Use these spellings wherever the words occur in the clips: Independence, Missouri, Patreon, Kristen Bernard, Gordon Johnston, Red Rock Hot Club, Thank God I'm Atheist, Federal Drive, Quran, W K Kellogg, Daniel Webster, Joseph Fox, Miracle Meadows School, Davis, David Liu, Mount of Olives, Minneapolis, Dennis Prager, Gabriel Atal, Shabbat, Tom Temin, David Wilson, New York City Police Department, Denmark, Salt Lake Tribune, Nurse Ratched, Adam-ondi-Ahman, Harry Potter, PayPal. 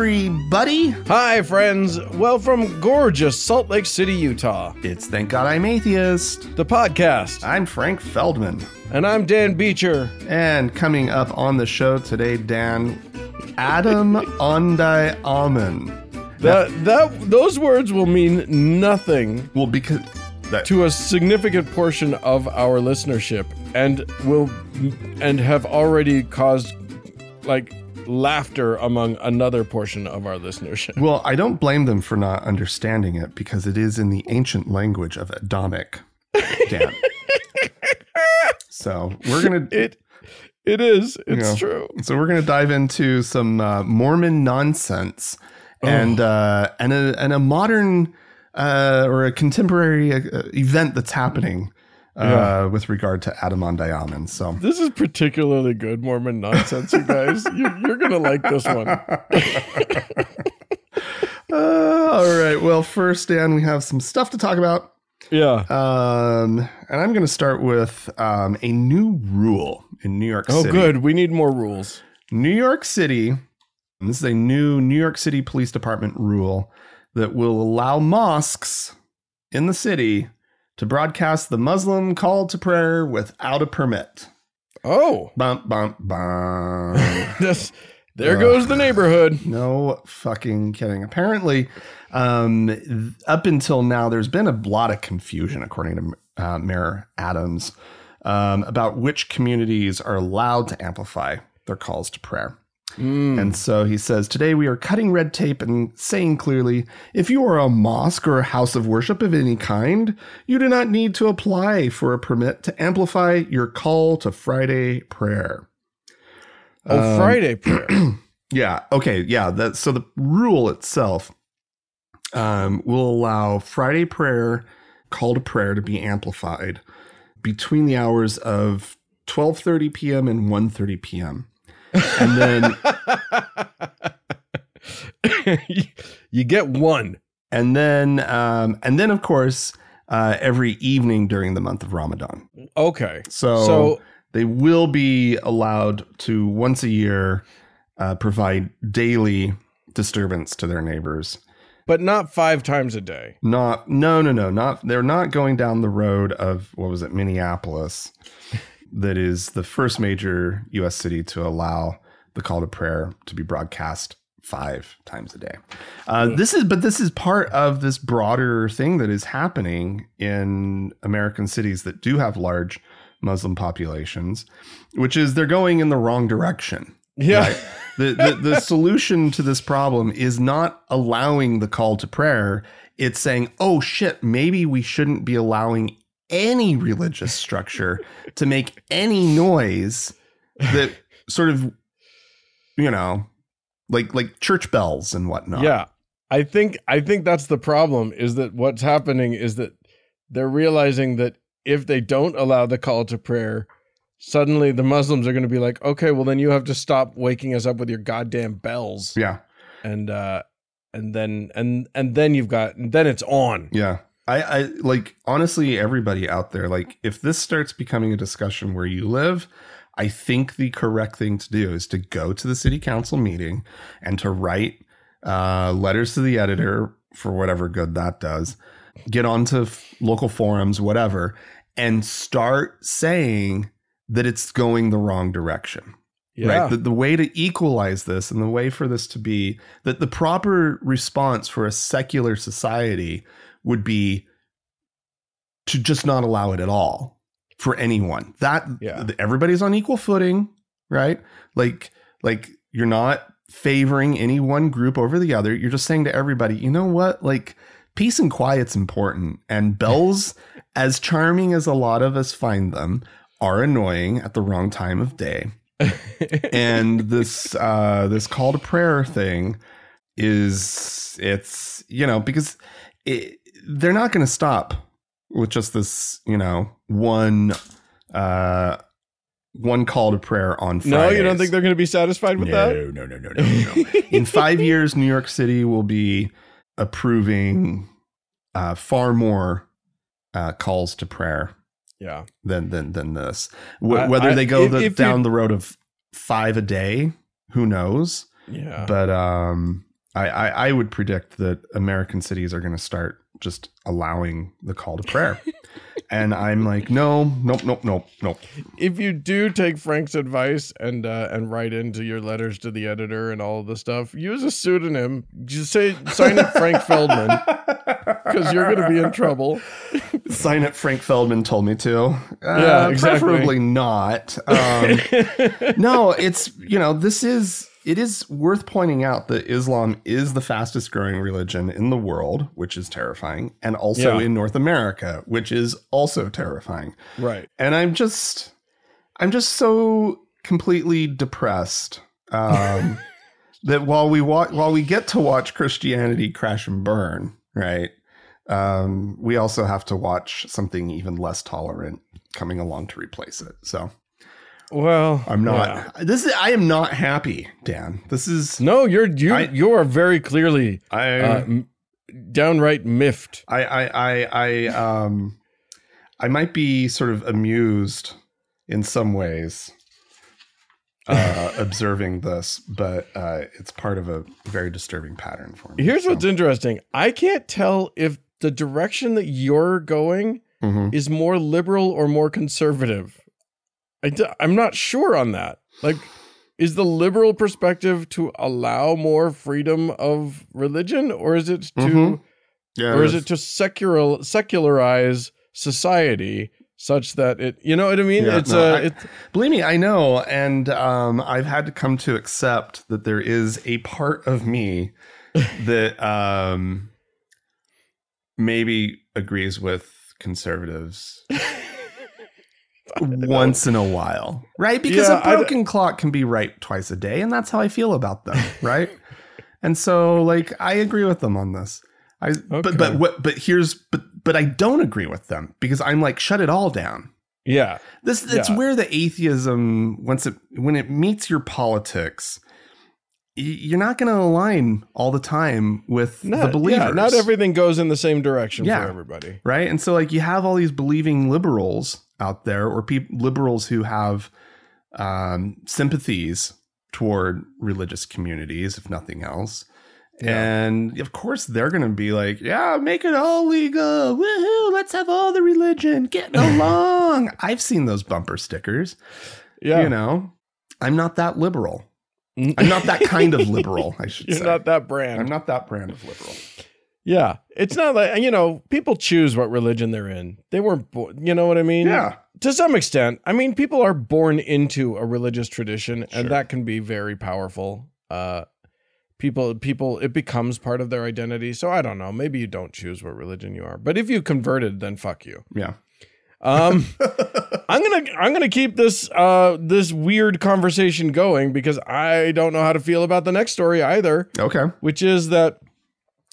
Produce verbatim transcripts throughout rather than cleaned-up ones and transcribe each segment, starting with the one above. everybody. Hi, friends. Well, from gorgeous Salt Lake City, Utah, it's Thank God I'm Atheist, the podcast. I'm Frank Feldman. And I'm Dan Beecher. And coming up on the show today, Dan, Adam-ondi-Ahman. That that those words will mean nothing. Well, because that, to a significant portion of our listenership, and will and have already caused like laughter among another portion of our listenership. Well, I don't blame them for not understanding it because it is in the ancient language of Adamic. Damn. So we're gonna it. It is. It's you know, true. So we're gonna dive into some uh, Mormon nonsense. And uh, and a and a modern uh, or a contemporary uh, event that's happening uh, yeah. with regard to Adam-ondi-Ahman. So this is particularly good Mormon nonsense, you guys. you're, you're gonna like this one. uh, all right. Well, first, Dan, we have some stuff to talk about. Yeah. Um, and I'm gonna start with um, a new rule in New York oh, City. Oh, good. We need more rules. New York City. And this is a new New York City Police Department rule that will allow mosques in the city to broadcast the Muslim call to prayer without a permit. Oh. Bump, bump, bump. That's, there uh, goes the neighborhood. No fucking kidding. Apparently, um, up until now, there's been a lot of confusion, according to uh, Mayor Adams, um, about which communities are allowed to amplify their calls to prayer. Mm. And so he says, today we are cutting red tape and saying clearly, if you are a mosque or a house of worship of any kind, you do not need to apply for a permit to amplify your call to Friday prayer. Oh, um, Friday prayer. Yeah. Okay. Yeah. That, so the rule itself um, will allow Friday prayer, call to prayer to be amplified between the hours of twelve thirty p.m. and one thirty p.m. And then you get one. And then um, and then, of course, uh, every evening during the month of Ramadan. OK, so, so they will be allowed to once a year uh, provide daily disturbance to their neighbors. But not five times a day. Not. No, no, no, not. They're not going down the road of what was it? Minneapolis. That is the first major U S city to allow the call to prayer to be broadcast five times a day. Uh, this is, but this is part of this broader thing that is happening in American cities that do have large Muslim populations, which is they're going in the wrong direction. Yeah. Right? the, the the solution to this problem is not allowing the call to prayer. It's saying, oh shit, maybe we shouldn't be allowing any religious structure to make any noise that sort of, you know, like like church bells and whatnot. Yeah, I think I think that's the problem is that what's happening is that they're realizing that if they don't allow the call to prayer, suddenly the Muslims are going to be like, OK, well, then you have to stop waking us up with your goddamn bells. Yeah. And uh, and then and and then you've got and then it's on. Yeah. I, I like honestly, everybody out there, like if this starts becoming a discussion where you live, I think the correct thing to do is to go to the city council meeting and to write uh, letters to the editor for whatever good that does. Get onto f- local forums, whatever, and start saying that it's going the wrong direction. Yeah. Right. The, the way to equalize this and the way for this to be that the proper response for a secular society would be to just not allow it at all for anyone. That yeah. everybody's on equal footing, right? Like, like you're not favoring any one group over the other. You're just saying to everybody, you know what? Like, peace and quiet's important, and bells, as charming as a lot of us find them, are annoying at the wrong time of day. And this uh, this call to prayer thing is it's you know because. It, they're not going to stop with just this, you know, one uh, one call to prayer on Fridays. No, you don't think they're going to be satisfied with no, that? No, no, no, no, no, no. In five years, New York City will be approving uh, far more uh, calls to prayer. Yeah. Than than than this. W- I, whether I, they go if, the, if down you... the road of five a day, who knows? Yeah. But um, I, I, I would predict that American cities are going to start just allowing the call to prayer. And I'm like, no, nope, nope, nope, nope. If you do take Frank's advice and uh, and write into your letters to the editor and all of the stuff, use a pseudonym. Just say, sign it Frank Feldman, because you're going to be in trouble. Sign it Frank Feldman told me to. Uh, yeah, exactly. Preferably not. Um, no, it's, you know, this is... It is worth pointing out that Islam is the fastest growing religion in the world, which is terrifying, and also yeah. in North America, which is also terrifying. Right. And I'm just, I'm just so completely depressed um, that while we wa- while we get to watch Christianity crash and burn, right, um, we also have to watch something even less tolerant coming along to replace it. So. Well, I'm not. Yeah. This is. I am not happy, Dan. This is. No, you're you. I, you are very clearly. I uh, m- downright miffed. I, I. I. I. Um. I might be sort of amused in some ways, uh, observing this, but uh, it's part of a very disturbing pattern for me. Here's so. what's interesting. I can't tell if the direction that you're going mm-hmm. is more liberal or more conservative. I d- I'm not sure on that. Like, is the liberal perspective to allow more freedom of religion, or is it to, mm-hmm. yeah, or it is. is it to secular secularize society such that it, you know what I mean? Yeah, it's no, a, I, it's, believe me, I know, and um, I've had to come to accept that there is a part of me that um, maybe agrees with conservatives. Once in a while, right? Because yeah, a broken clock can be right twice a day, and that's how I feel about them, right? And so, like, I agree with them on this. I okay. but but what but here's but but I don't agree with them because I'm like, shut it all down. Yeah, this that's yeah. where the atheism, once it when it meets your politics, you're not going to align all the time with not, the believers. Yeah, not everything goes in the same direction yeah. for everybody, right? And so, like, you have all these believing liberals out there, or pe- liberals who have um, sympathies toward religious communities, if nothing else. Yeah. And of course, they're going to be like, yeah, make it all legal. Woohoo! Let's have all the religion getting along. I've seen those bumper stickers. Yeah. You know, I'm not that liberal. I'm not that kind of liberal, I should You're say. You're not that brand. I'm not that brand of liberal. Yeah. It's not like, you know, people choose what religion they're in. They weren't born, you know what I mean? Yeah. To some extent. I mean, people are born into a religious tradition, sure. and that can be very powerful. Uh, people, people, it becomes part of their identity. So I don't know. Maybe you don't choose what religion you are. But if you converted, then fuck you. Yeah. um, I'm going to, I'm going to keep this, uh, this weird conversation going because I don't know how to feel about the next story either. Okay. Which is that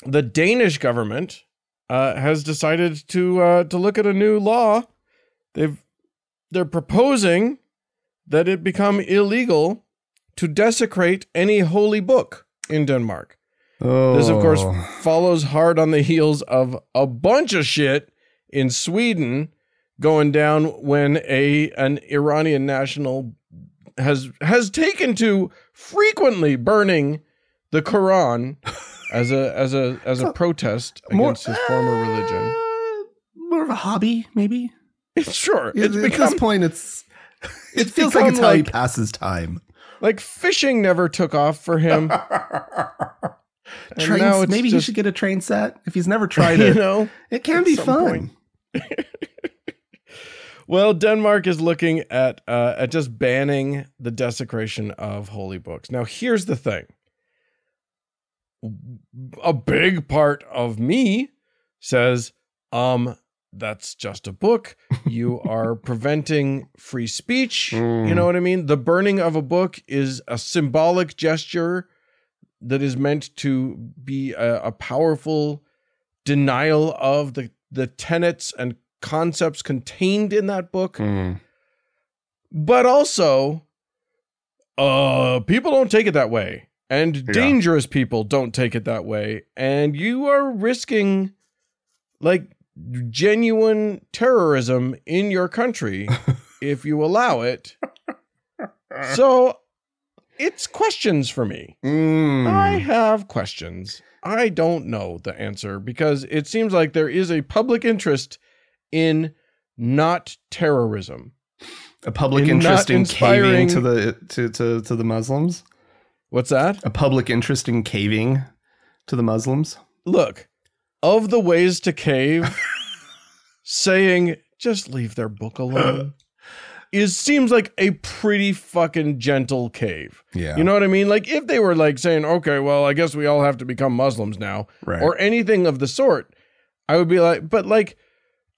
the Danish government, uh, has decided to, uh, to look at a new law. They've, they're proposing that it become illegal to desecrate any holy book in Denmark. Oh. This of course follows hard on the heels of a bunch of shit in Sweden going down when a an Iranian national has has taken to frequently burning the Quran as a as a as a protest more, against his former religion. Uh, more of a hobby, maybe. Sure, it's at become, this point, it's it feels like it's how like, he passes time. Like fishing never took off for him. Trains, maybe just, he should get a train set if he's never tried it. You know, it can be fun. Well, Denmark is looking at uh, at just banning the desecration of holy books. Now, here's the thing. A big part of me says, um, that's just a book. You are preventing free speech. Mm. You know what I mean? The burning of a book is a symbolic gesture that is meant to be a, a powerful denial of the, the tenets and concepts contained in that book, mm. but also uh people don't take it that way, and yeah. dangerous people don't take it that way, and you are risking like genuine terrorism in your country if you allow it. So It's questions for me. Mm. I have questions. I don't know the answer because it seems like there is a public interest in not terrorism. A public in interest in caving to the to, to, to the Muslims? What's that? A public interest in caving to the Muslims? Look, of the ways to cave, saying just leave their book alone is seems like a pretty fucking gentle cave. Yeah. You know what I mean? Like if they were like saying, okay, well, I guess we all have to become Muslims now, right, or anything of the sort, I would be like, but like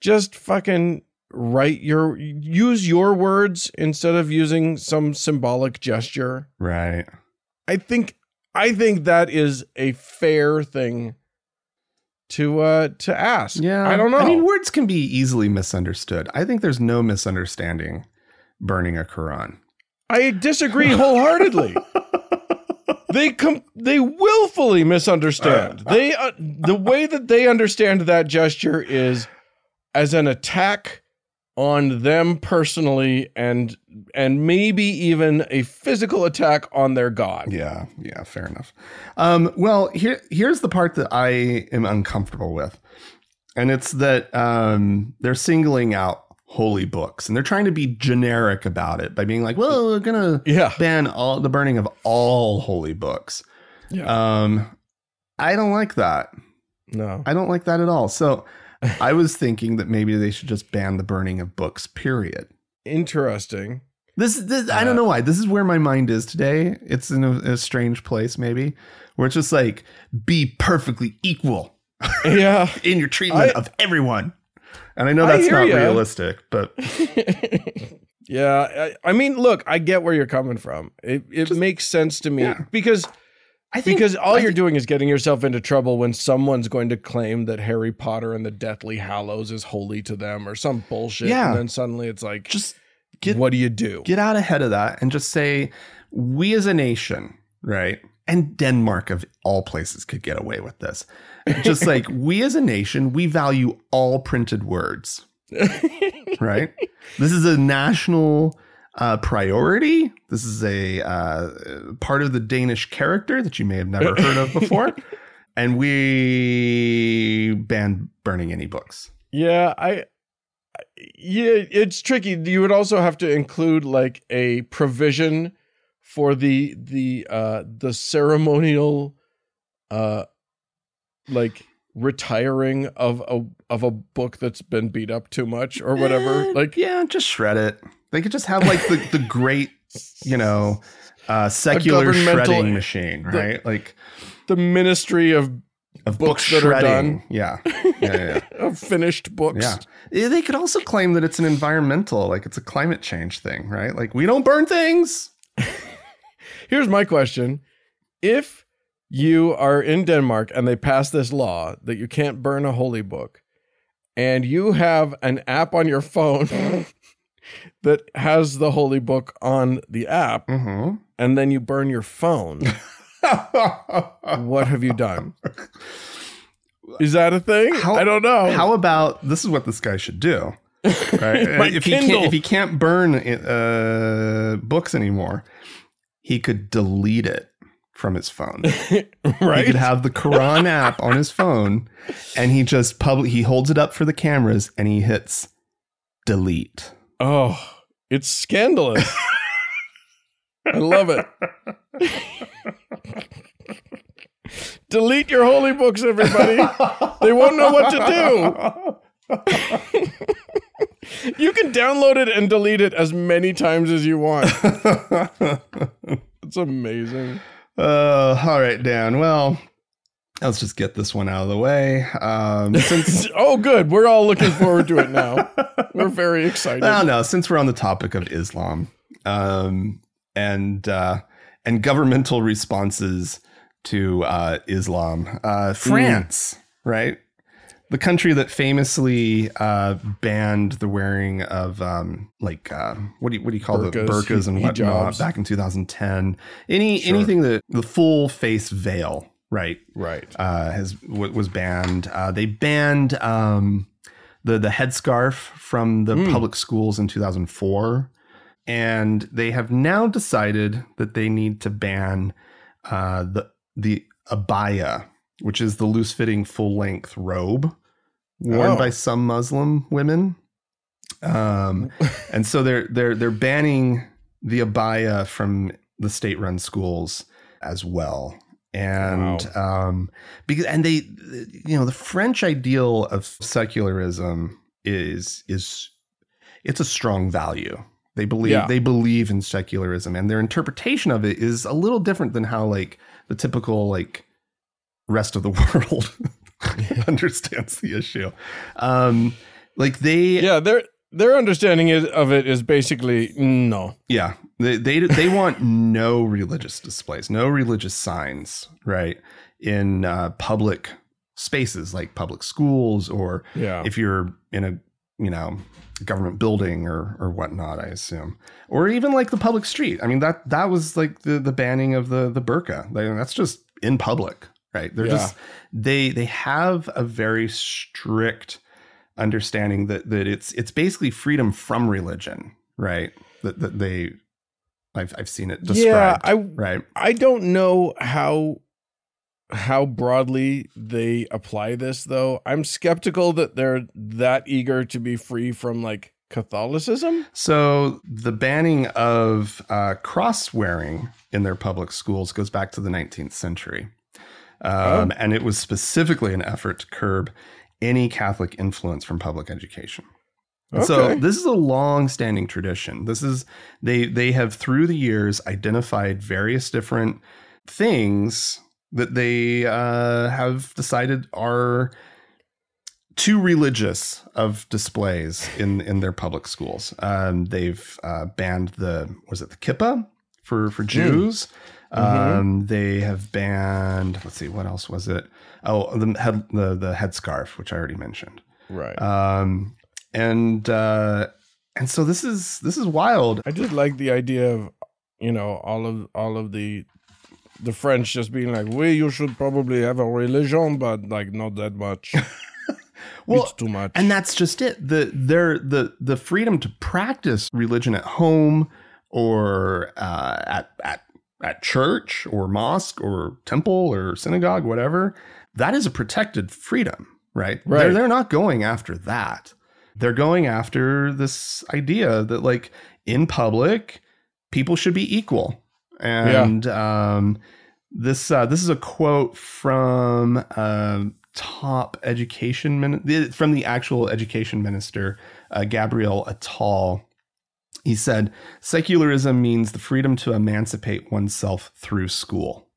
just fucking write your, use your words instead of using some symbolic gesture. Right. I think, I think that is a fair thing to, uh, to ask. Yeah. I don't know. I mean, words can be easily misunderstood. I think there's no misunderstanding burning a Quran. I disagree wholeheartedly. They com- they willfully misunderstand. Uh, they, uh, the way that they understand that gesture is as an attack on them personally, and and maybe even a physical attack on their God. Yeah, yeah, fair enough. Um, well, here here's the part that I am uncomfortable with, and it's that um, they're singling out holy books, and they're trying to be generic about it by being like, "Well, we're gonna yeah. ban all the burning of all holy books." Yeah. Um, I don't like that. No, I don't like that at all. So I was thinking that maybe they should just ban the burning of books, period. Interesting. This, this uh, I don't know why. This is where my mind is today. It's in a, a strange place, maybe, where it's just like, be perfectly equal yeah. in your treatment I, of everyone. And I know that's I not you. realistic, but... yeah. I, I mean, look, I get where you're coming from. It, it just makes sense to me yeah. because... I think, because all I you're think, doing is getting yourself into trouble when someone's going to claim that Harry Potter and the Deathly Hallows is holy to them or some bullshit. Yeah. And then suddenly it's like, just get, what do you do? Get out ahead of that and just say, we as a nation, right? And Denmark of all places could get away with this. Just like, we as a nation, we value all printed words, right? This is a national... Uh, priority. This is a uh, part of the Danish character that you may have never heard of before. And we ban burning any books. Yeah, I. Yeah, it's tricky. You would also have to include like a provision for the the uh, the ceremonial, uh, like retiring of a of a book that's been beat up too much or whatever. Eh, like, yeah, just shred it. They could just have like the, the great, you know, uh, secular shredding machine, right? The, like the ministry of, of books book that are done. Yeah. yeah, yeah, yeah. Of finished books. Yeah. They could also claim that it's an environmental, like it's a climate change thing, right? Like we don't burn things. Here's my question. If you are in Denmark and they pass this law that you can't burn a holy book and you have an app on your phone... that has the holy book on the app, mm-hmm. and then you burn your phone. What have you done? Is that a thing? How, I don't know. How about, this is what this guy should do. Right? if, he can't, if he can't burn uh, books anymore, he could delete it from his phone. Right? He could have the Quran app on his phone, and he just pub- he holds it up for the cameras, and he hits delete. Oh, it's scandalous. I love it. Delete your holy books, everybody. They won't know what to do. You can download it and delete it as many times as you want. It's amazing. Uh, all right, Dan. Well, let's just get this one out of the way. Um, since oh, good. We're all looking forward to it now. We're very excited. Well, no, since we're on the topic of Islam um, and uh, and governmental responses to uh, Islam, uh, France, mm. right? The country that famously uh, banned the wearing of um, like uh, what do you, what do you call burkas, the burkas and whatnot hijabs. Back in two thousand ten. Any sure. anything that the full face veil. Right, right. Uh, has w- was banned. Uh, they banned um, the the headscarf from the mm. public schools in two thousand four, and they have now decided that they need to ban uh, the the abaya, which is the loose-fitting full-length robe worn oh. by some Muslim women. Um, and so they're they're they're banning the abaya from the state-run schools as well. And wow. um, because and they, you know, the French ideal of secularism is is it's a strong value. They believe yeah. they believe in secularism, and their interpretation of it is a little different than how like the typical like rest of the world understands the issue. Um, like they, yeah, their their understanding is, of it is basically no, yeah, they they they want no religious displays, no religious signs, right, in uh, public spaces like public schools, or yeah. if you're in a you know government building or or whatnot, I assume, or even like the public street. I mean that that was like the the banning of the the burqa. Like, that's just in public. Right. They're yeah. just they they have a very strict understanding that that it's it's basically freedom from religion. Right. That, that they I've I've seen it described. Yeah, I, right. I don't know how how broadly they apply this, though. I'm skeptical that they're that eager to be free from like Catholicism. So the banning of uh, cross wearing in their public schools goes back to the nineteenth century. Um, oh. And it was specifically an effort to curb any Catholic influence from public education. Okay. So this is a long-standing tradition. This is they they have through the years identified various different things that they uh, have decided are too religious of displays in in their public schools. Um, they've uh, banned the was it the kippah for for Jews. Mm. Mm-hmm. Um, they have banned, let's see, what else was it? Oh, the head, the, the headscarf, which I already mentioned. Right. Um, and, uh, and so this is, this is wild. I just like the idea of, you know, all of, all of the, the French just being like, well, you should probably have a religion, but like not that much. Well, it's too much. And that's just it. The, their, the, the freedom to practice religion at home or, uh, at, at, at church or mosque or temple or synagogue, whatever, that is a protected freedom, right? Right. They're, they're not going after that. They're going after this idea that like in public, people should be equal. And yeah. um, this uh, this is a quote from uh, top education, min- from the actual education minister, uh, Gabriel Atal. He said, secularism means the freedom to emancipate oneself through school.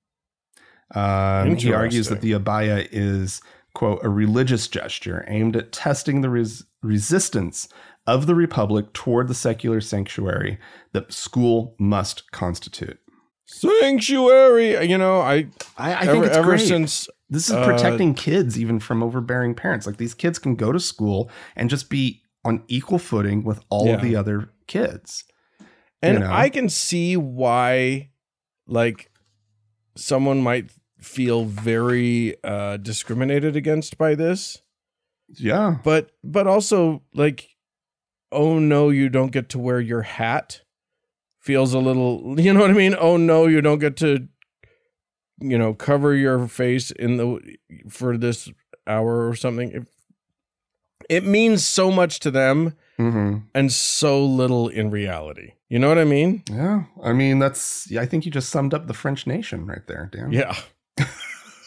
Um, he argues that the abaya is, quote, a religious gesture aimed at testing the res- resistance of the republic toward the secular sanctuary that school must constitute. Sanctuary. You know, I I, I think ever, it's ever great. Since this is protecting uh, kids even from overbearing parents. Like these kids can go to school and just be on equal footing with all yeah. of the other kids. And you know? I can see why like someone might feel very uh discriminated against by this. Yeah. But but also like, oh no, you don't get to wear your hat feels a little, you know what I mean? Oh no, you don't get to, you know, cover your face in the for this hour or something. It, It means so much to them mm-hmm. and so little in reality. You know what I mean? Yeah. I mean, that's, I think you just summed up the French nation right there, Dan. Yeah.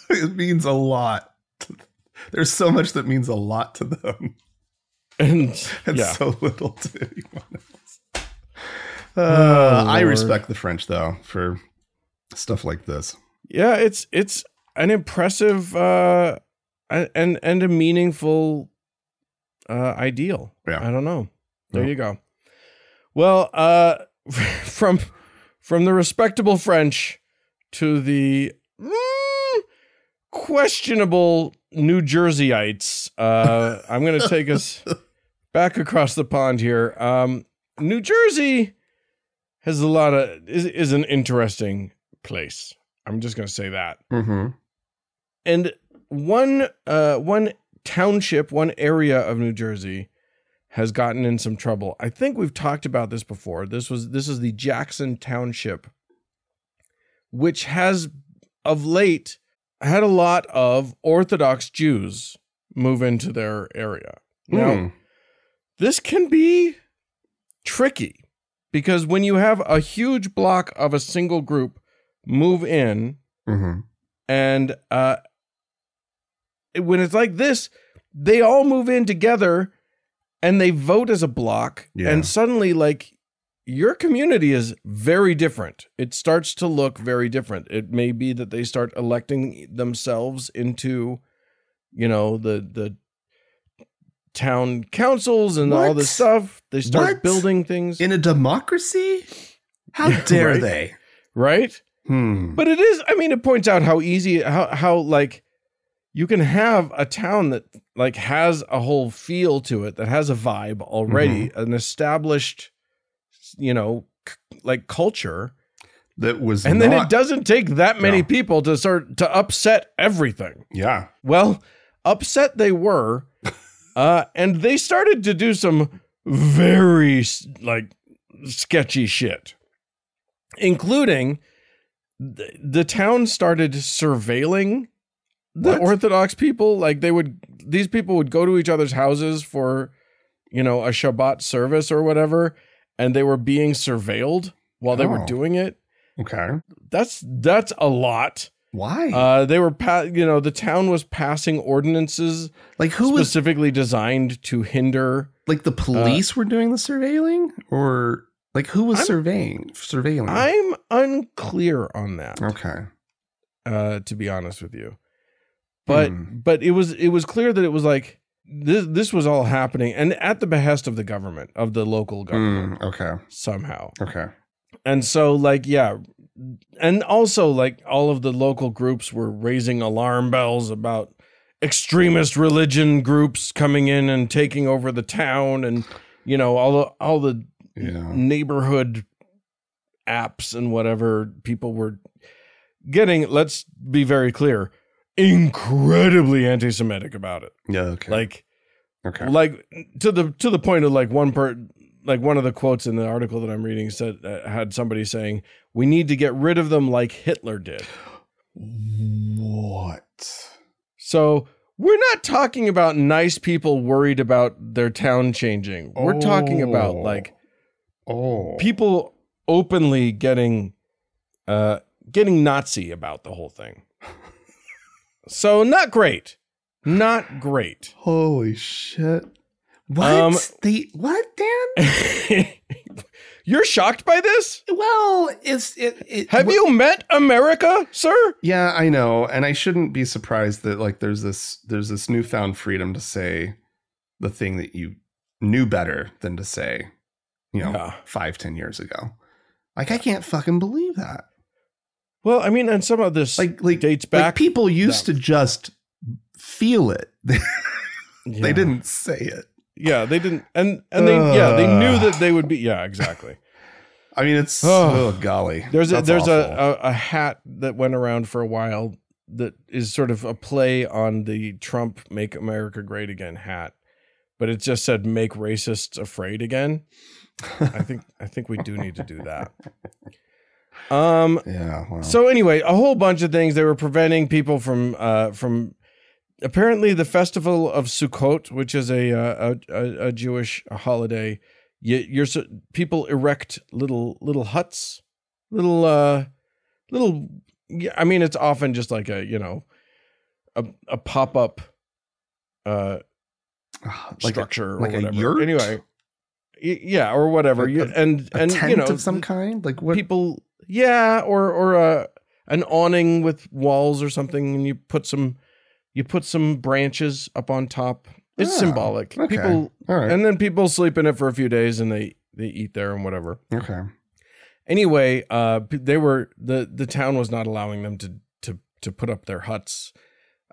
It means a lot. There's so much that means a lot to them. And, and yeah. so little to anyone else. Uh, oh, I respect the French, though, for stuff like this. Yeah, it's it's an impressive uh, and, and a meaningful Uh, ideal. Yeah. I don't know. There yeah. you go. Well, uh, from from the respectable French to the mm, questionable New Jerseyites, uh, I'm going to take us back across the pond here. Um, New Jersey has a lot of is is an interesting place. I'm just going to say that. Mm-hmm. And one uh, one. township, one area of New Jersey has gotten in some trouble. I think we've talked about this before. This was this is the Jackson Township, which has of late had a lot of Orthodox Jews move into their area. Now, mm. this can be tricky because when you have a huge block of a single group move in, mm-hmm. and uh, when it's like this, they all move in together and they vote as a block, yeah. and suddenly, like, your community is very different. It starts to look very different. It may be that they start electing themselves into, you know, the the town councils and what? all this stuff. They start what? building things. In a democracy? How dare right? they? Right? Hmm. But it is, I mean, it points out how easy, how, how like, you can have a town that, like, has a whole feel to it, that has a vibe already, mm-hmm. an established, you know, c- like culture that was, and not, then it doesn't take that many no. people to start to upset everything. Yeah. Well, upset they were, uh, and they started to do some very like sketchy shit, including th- the town started surveilling the what? Orthodox people. Like they would, these people would go to each other's houses for, you know, a Shabbat service or whatever. And they were being surveilled while they oh. were doing it. Okay. That's that's a lot. Why? Uh, they were, pa- you know, the town was passing ordinances like who specifically was, designed to hinder. Like the police uh, were doing the surveilling? Or like who was I'm, surveying? surveilling? I'm unclear on that. Okay. Uh, to be honest with you. But mm. but it was it was clear that it was like. This this was all happening and at the behest of the government, of the local government. Mm, okay. Somehow. Okay. And so like, yeah. And also like all of the local groups were raising alarm bells about extremist religion groups coming in and taking over the town and, you know, all the, all the yeah. neighborhood apps and whatever people were getting. Let's be very clear. Incredibly anti-Semitic about it. Yeah. Okay. Like, okay. Like to the to the point of like one per like one of the quotes in the article that I'm reading said uh, had somebody saying we need to get rid of them like Hitler did. What? So we're not talking about nice people worried about their town changing. Oh. We're talking about like oh people openly getting uh getting Nazi about the whole thing. So not great, not great. Holy shit! What um, the what, Dan? You're shocked by this? Well, it's it. it Have wh- you met America, sir? Yeah, I know, and I shouldn't be surprised that like there's this there's this newfound freedom to say the thing that you knew better than to say, you know, yeah. five ten years ago. Like I can't fucking believe that. Well, I mean, and some of this like, like dates back. Like people used down. to just feel it. They yeah. didn't say it. Yeah, they didn't. And and they uh, yeah, they knew that they would be. Yeah, exactly. I mean, it's oh, oh golly. There's a, there's a, a, a hat that went around for a while that is sort of a play on the Trump Make America Great Again hat, but it just said Make Racists Afraid Again. I think I think we do need to do that. Um, yeah, well. So anyway, a whole bunch of things. They were preventing people from, uh, from apparently the festival of Sukkot, which is a, uh, a, a Jewish holiday. You, you're so, people erect little, little huts, little, uh, little, I mean, it's often just like a, you know, a, a pop-up, uh, like structure a, like or whatever. A yurt? Anyway. Yeah. Or whatever. Like a, and, a and, tent you know, of some kind, like what people, yeah, or or a an awning with walls or something, and you put some you put some branches up on top. It's oh, symbolic. Okay. People, all right. And then people sleep in it for a few days, and they, they eat there and whatever. Okay. Anyway, uh, they were the, the town was not allowing them to to to put up their huts,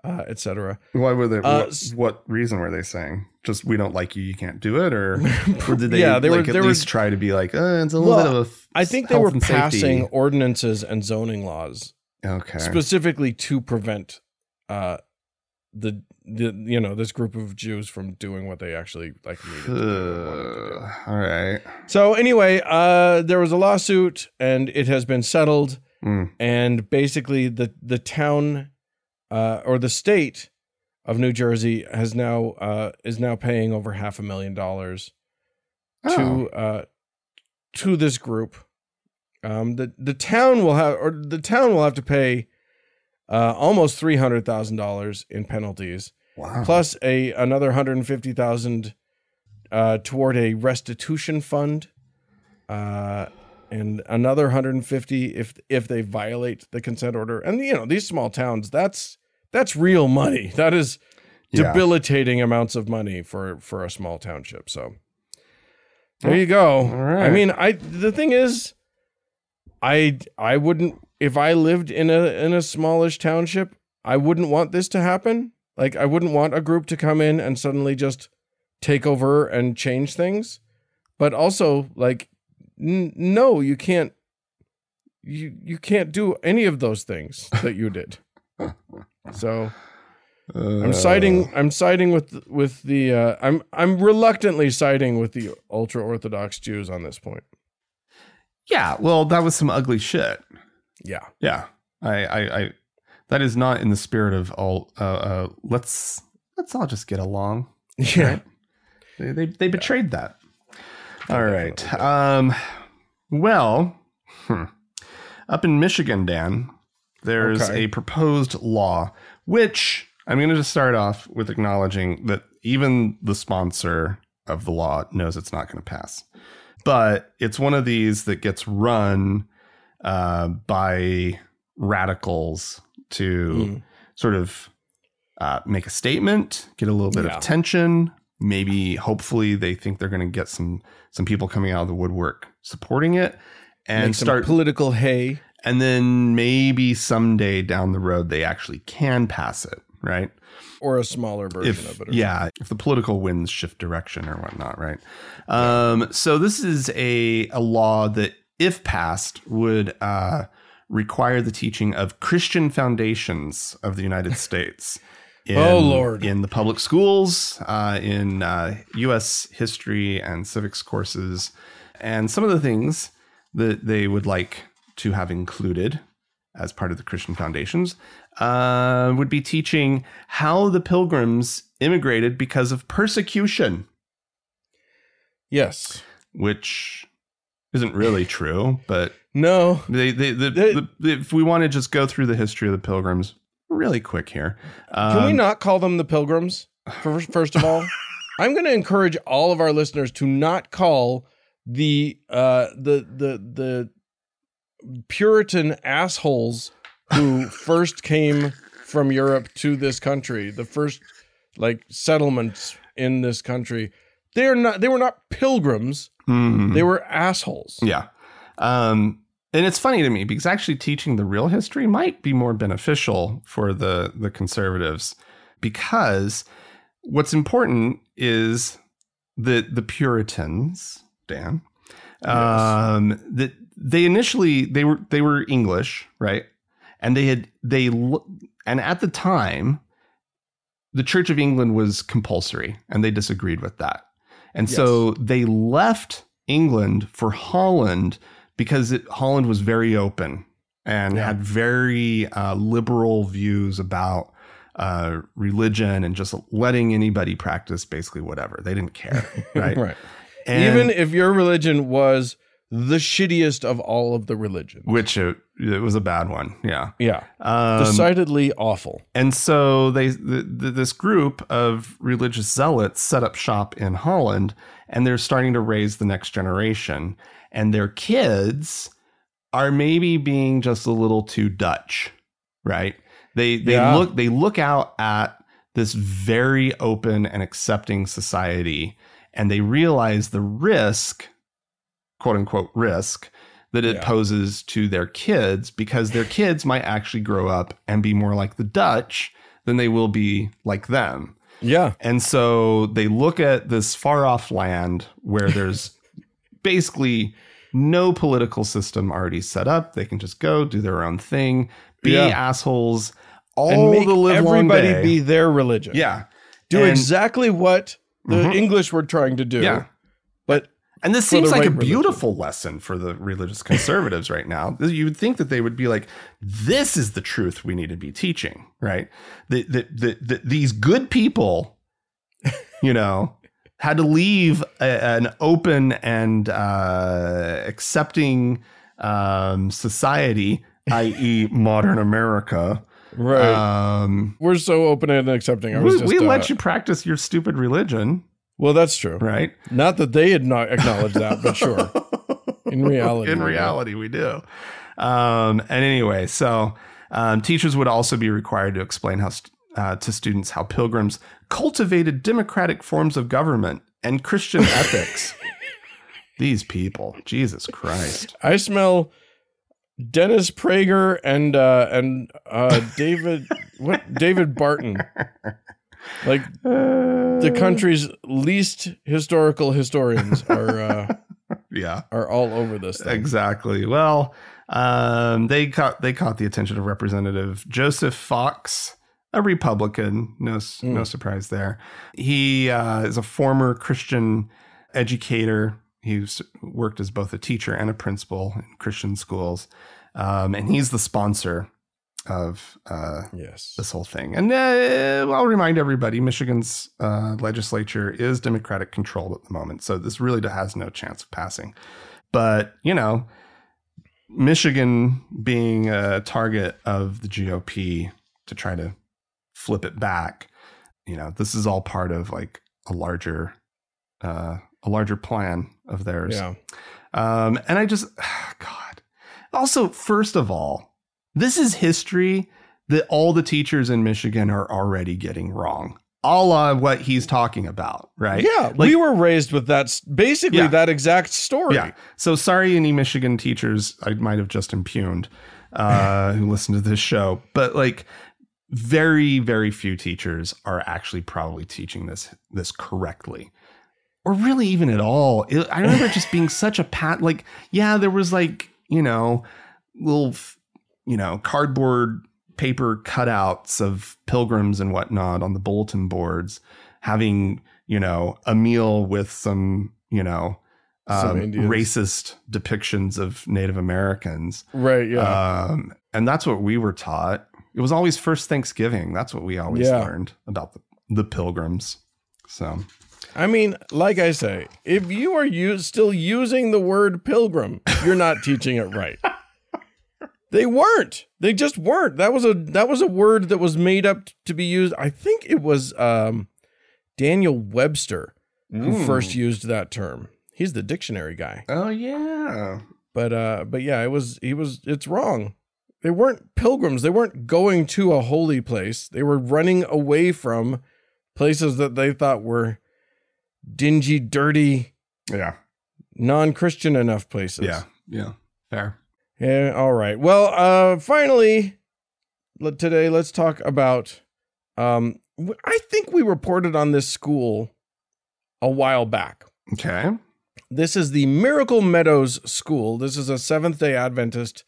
uh, et cetera. Why were they? Uh, what, what reason were they saying? Just we don't like you, you can't do it, or, or did they, yeah, they like were, at they least were, try to be like, uh, it's a little well, bit of a f- I think they were passing safety. ordinances and zoning laws, okay, specifically to prevent uh, the, the you know, this group of Jews from doing what they actually like needed to do, wanted to do. All right. So anyway, uh, there was a lawsuit and it has been settled. Mm. And basically the, the town uh, or the state of New Jersey has now uh, is now paying over half a million dollars oh. to uh, to this group. Um, the the town will have or the town will have to pay uh, almost three hundred thousand dollars in penalties, wow. plus a another one hundred and fifty thousand uh, toward a restitution fund, uh, and another one hundred and fifty if if they violate the consent order. And you know these small towns, that's that's real money. That is yeah. debilitating amounts of money for for a small township. So there you go. All right. I mean, I the thing is. I I wouldn't if I lived in a in a smallish township, I wouldn't want this to happen. Like I wouldn't want a group to come in and suddenly just take over and change things. But also, like n- no, you can't you you can't do any of those things that you did. So uh, I'm siding I'm siding with with the uh, I'm I'm reluctantly siding with the ultra-Orthodox Jews on this point. Yeah, well, that was some ugly shit. Yeah, yeah. I, I, I that is not in the spirit of all. Uh, uh, let's let's all just get along. Yeah, right? they, they they betrayed yeah. that. All I right. Um, well, hmm. up in Michigan, Dan, there's okay. a proposed law, which I'm going to just start off with acknowledging that even the sponsor of the law knows it's not going to pass. But it's one of these that gets run uh, by radicals to mm. sort of uh, make a statement, get a little bit yeah. of attention. Maybe hopefully they think they're going to get some some people coming out of the woodwork supporting it and make start political hay. And then maybe someday down the road, they actually can pass it. Right. Or a smaller version if, of it. Or yeah. If the political winds shift direction or whatnot. Right. Um, so this is a, a law that, if passed, would uh, require the teaching of Christian foundations of the United States. in, oh, Lord. In the public schools, uh, in uh, U S history and civics courses. And some of the things that they would like to have included as part of the Christian foundations uh, would be teaching how the Pilgrims immigrated because of persecution. Yes. Which isn't really true, but no, they, they, the, they, the, if we want to just go through the history of the Pilgrims really quick here. Um, can we not call them the Pilgrims? First, first of all, I'm going to encourage all of our listeners to not call the, uh, the, the, the Puritan assholes who first came from Europe to this country, the first like settlements in this country, they're not they were not pilgrims. Mm-hmm. They were assholes. Yeah. Um, and it's funny to me because actually teaching the real history might be more beneficial for the, the conservatives, because what's important is that the Puritans, Dan, um, yes. that they initially they were they were English, right? And they had they and at the time, the Church of England was compulsory and they disagreed with that. And yes. so they left England for Holland because it, Holland was very open and yeah. had very uh, liberal views about uh, religion and just letting anybody practice basically whatever. They didn't care. Right. right. And even if your religion was the shittiest of all of the religions. Which it, it was a bad one. Yeah. Yeah. Um, decidedly awful. And so they the, the, this group of religious zealots set up shop in Holland, and they're starting to raise the next generation. And their kids are maybe being just a little too Dutch, right? They they yeah. look they look out at this very open and accepting society, and they realize the risk, quote unquote risk, that it yeah. poses to their kids, because their kids might actually grow up and be more like the Dutch than they will be like them. Yeah. And so they look at this far off land where there's basically no political system already set up. They can just go do their own thing, be yeah. assholes. all make the live everybody long day. Be their religion. Yeah. Do and, exactly what the mm-hmm. English were trying to do. Yeah. But and this seems like right a beautiful religion. Lesson for the religious conservatives right now. You would think that they would be like, this is the truth we need to be teaching, right? That the, the, the, these good people, you know, had to leave a, an open and uh, accepting um, society, that is modern America. Right. Um, we're so open and accepting. I was we just, we uh, let you practice your stupid religion. Well, that's true. Right. Not that they had not acknowledged that, but sure. In reality. In reality, we do. Um, and anyway, so um, teachers would also be required to explain how st- uh, to students how pilgrims cultivated democratic forms of government and Christian ethics. These people. Jesus Christ. I smell Dennis Prager and uh, and uh, David what David Barton, like uh, the country's least historical historians are uh, yeah are all over this thing. Exactly. Well, um, they caught they caught the attention of Representative Joseph Fox, a Republican. No mm. no surprise there. He uh, is a former Christian educator. He worked as both a teacher and a principal in Christian schools, um, and he's the sponsor of uh, yes. this whole thing. And uh, I'll remind everybody, Michigan's uh, legislature is Democratic controlled at the moment, so this really has no chance of passing. But, you know, Michigan being a target of the G O P to try to flip it back, you know, this is all part of like a larger uh a larger plan of theirs. Yeah. Um, and I just, oh God, also, first of all, this is history that all the teachers in Michigan are already getting wrong. A la what he's talking about, right? Yeah. Like, we were raised with that, basically yeah. that exact story. Yeah. So sorry, any Michigan teachers I might've just impugned, uh, who listened to this show, but like very, very few teachers are actually probably teaching this, this correctly. Or really even at all. It, I remember just being such a pat, like, yeah, there was like, you know, little, you know, cardboard paper cutouts of pilgrims and whatnot on the bulletin boards having, you know, a meal with some, you know, um, some racist depictions of Native Americans. Right. Yeah. Um, and that's what we were taught. It was always first Thanksgiving. That's what we always yeah. learned about the, the pilgrims. So. I mean, like I say, if you are use, still using the word pilgrim, you're not teaching it right. They weren't. They just weren't. That was a that was a word that was made up to be used. I think it was um, Daniel Webster mm. who first used that term. He's the dictionary guy. Oh yeah. But uh, but yeah, it was he was it's wrong. They weren't pilgrims. They weren't going to a holy place. They were running away from places that they thought were dingy, dirty, yeah, non-Christian enough places. Yeah, yeah, fair. Yeah, all right. Well, uh, finally, let, today let's talk about. Um, I think we reported on this school a while back. Okay, this is the Miracle Meadows School. This is a Seventh-day Adventist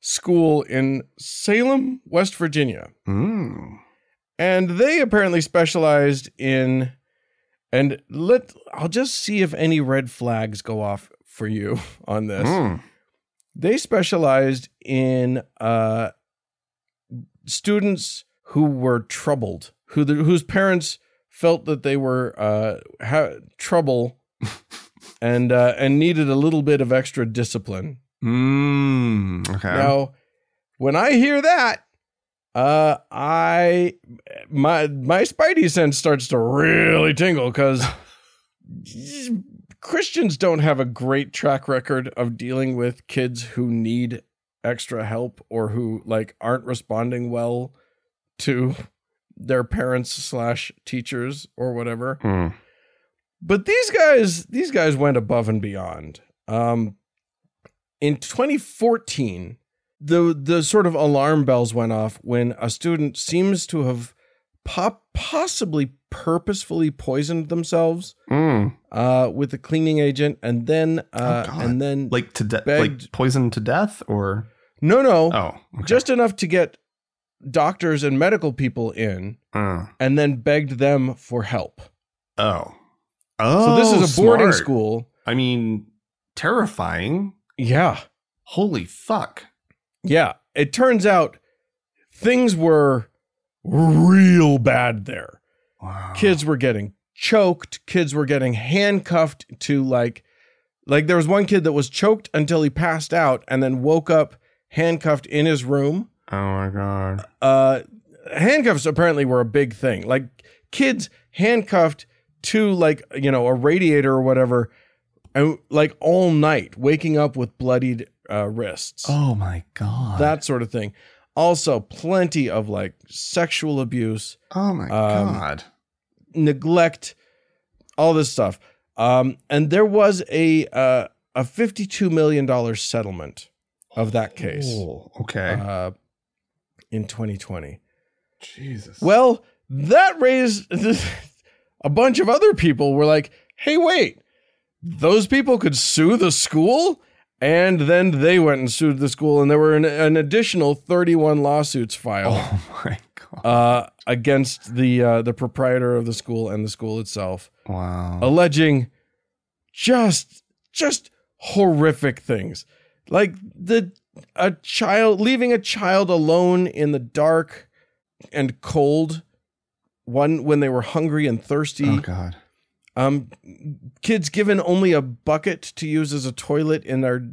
school in Salem, West Virginia, mm. and they apparently specialized in. And let I'll just see if any red flags go off for you on this. Mm. They specialized in uh, students who were troubled, who the, whose parents felt that they were uh, ha- trouble and uh, and needed a little bit of extra discipline. Mm, okay. Now, when I hear that, Uh, I, my, my spidey sense starts to really tingle because Christians don't have a great track record of dealing with kids who need extra help or who like aren't responding well to their parents slash teachers or whatever. Mm. But these guys, these guys went above and beyond. Um, in twenty fourteen, The the sort of alarm bells went off when a student seems to have pop, possibly purposefully poisoned themselves mm. uh, with a cleaning agent, and then uh, oh and then like to de- begged, like poisoned to death or no no oh okay. just enough to get doctors and medical people in uh. and then begged them for help. Oh. Oh, so this is a boarding smart. school. I mean, terrifying. Yeah. Holy fuck. Yeah. It turns out things were real bad there. Wow. Kids were getting choked. Kids were getting handcuffed to like, like there was one kid that was choked until he passed out and then woke up handcuffed in his room. Oh my God. Uh, handcuffs apparently were a big thing. Like kids handcuffed to like, you know, a radiator or whatever, and like all night waking up with bloodied uh, wrists. Oh my God. That sort of thing. Also plenty of like sexual abuse. Oh my um, God. Neglect, all this stuff. Um, and there was a, uh, a fifty-two million dollars settlement of that case. Oh, okay. Uh, in twenty twenty. Jesus. Well, that raised... A bunch of other people were like, hey, wait, those people could sue the school? And then they went and sued the school. And there were an, an additional thirty-one lawsuits filed. Oh, my God. Uh, against the uh, the proprietor of the school and the school itself. Wow. Alleging just, just horrific things. Like the a child, leaving a child alone in the dark and cold. One, when they were hungry and thirsty. Oh, God. Um, kids given only a bucket to use as a toilet in their,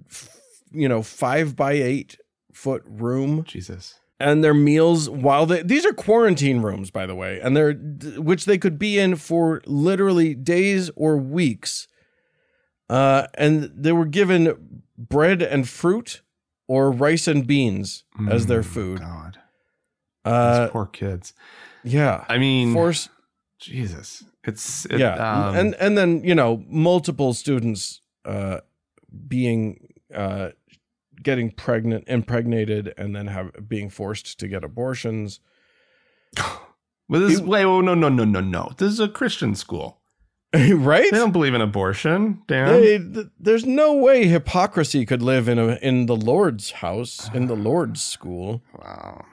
you know, five by eight foot room. Jesus. And their meals while they... These are quarantine rooms, by the way, and they're which they could be in for literally days or weeks. Uh, and they were given bread and fruit or rice and beans mm, as their food. God. Uh, These poor kids. Yeah. I mean, force. Jesus. It's, it, yeah. Um, and, and then, you know, multiple students, uh, being, uh, getting pregnant, impregnated, and then have being forced to get abortions. But this, it, wait, oh, no, no, no, no, no. This is a Christian school, right? They don't believe in abortion. Damn. They, th- there's no way hypocrisy could live in a, in the Lord's house, in the Lord's school. Wow.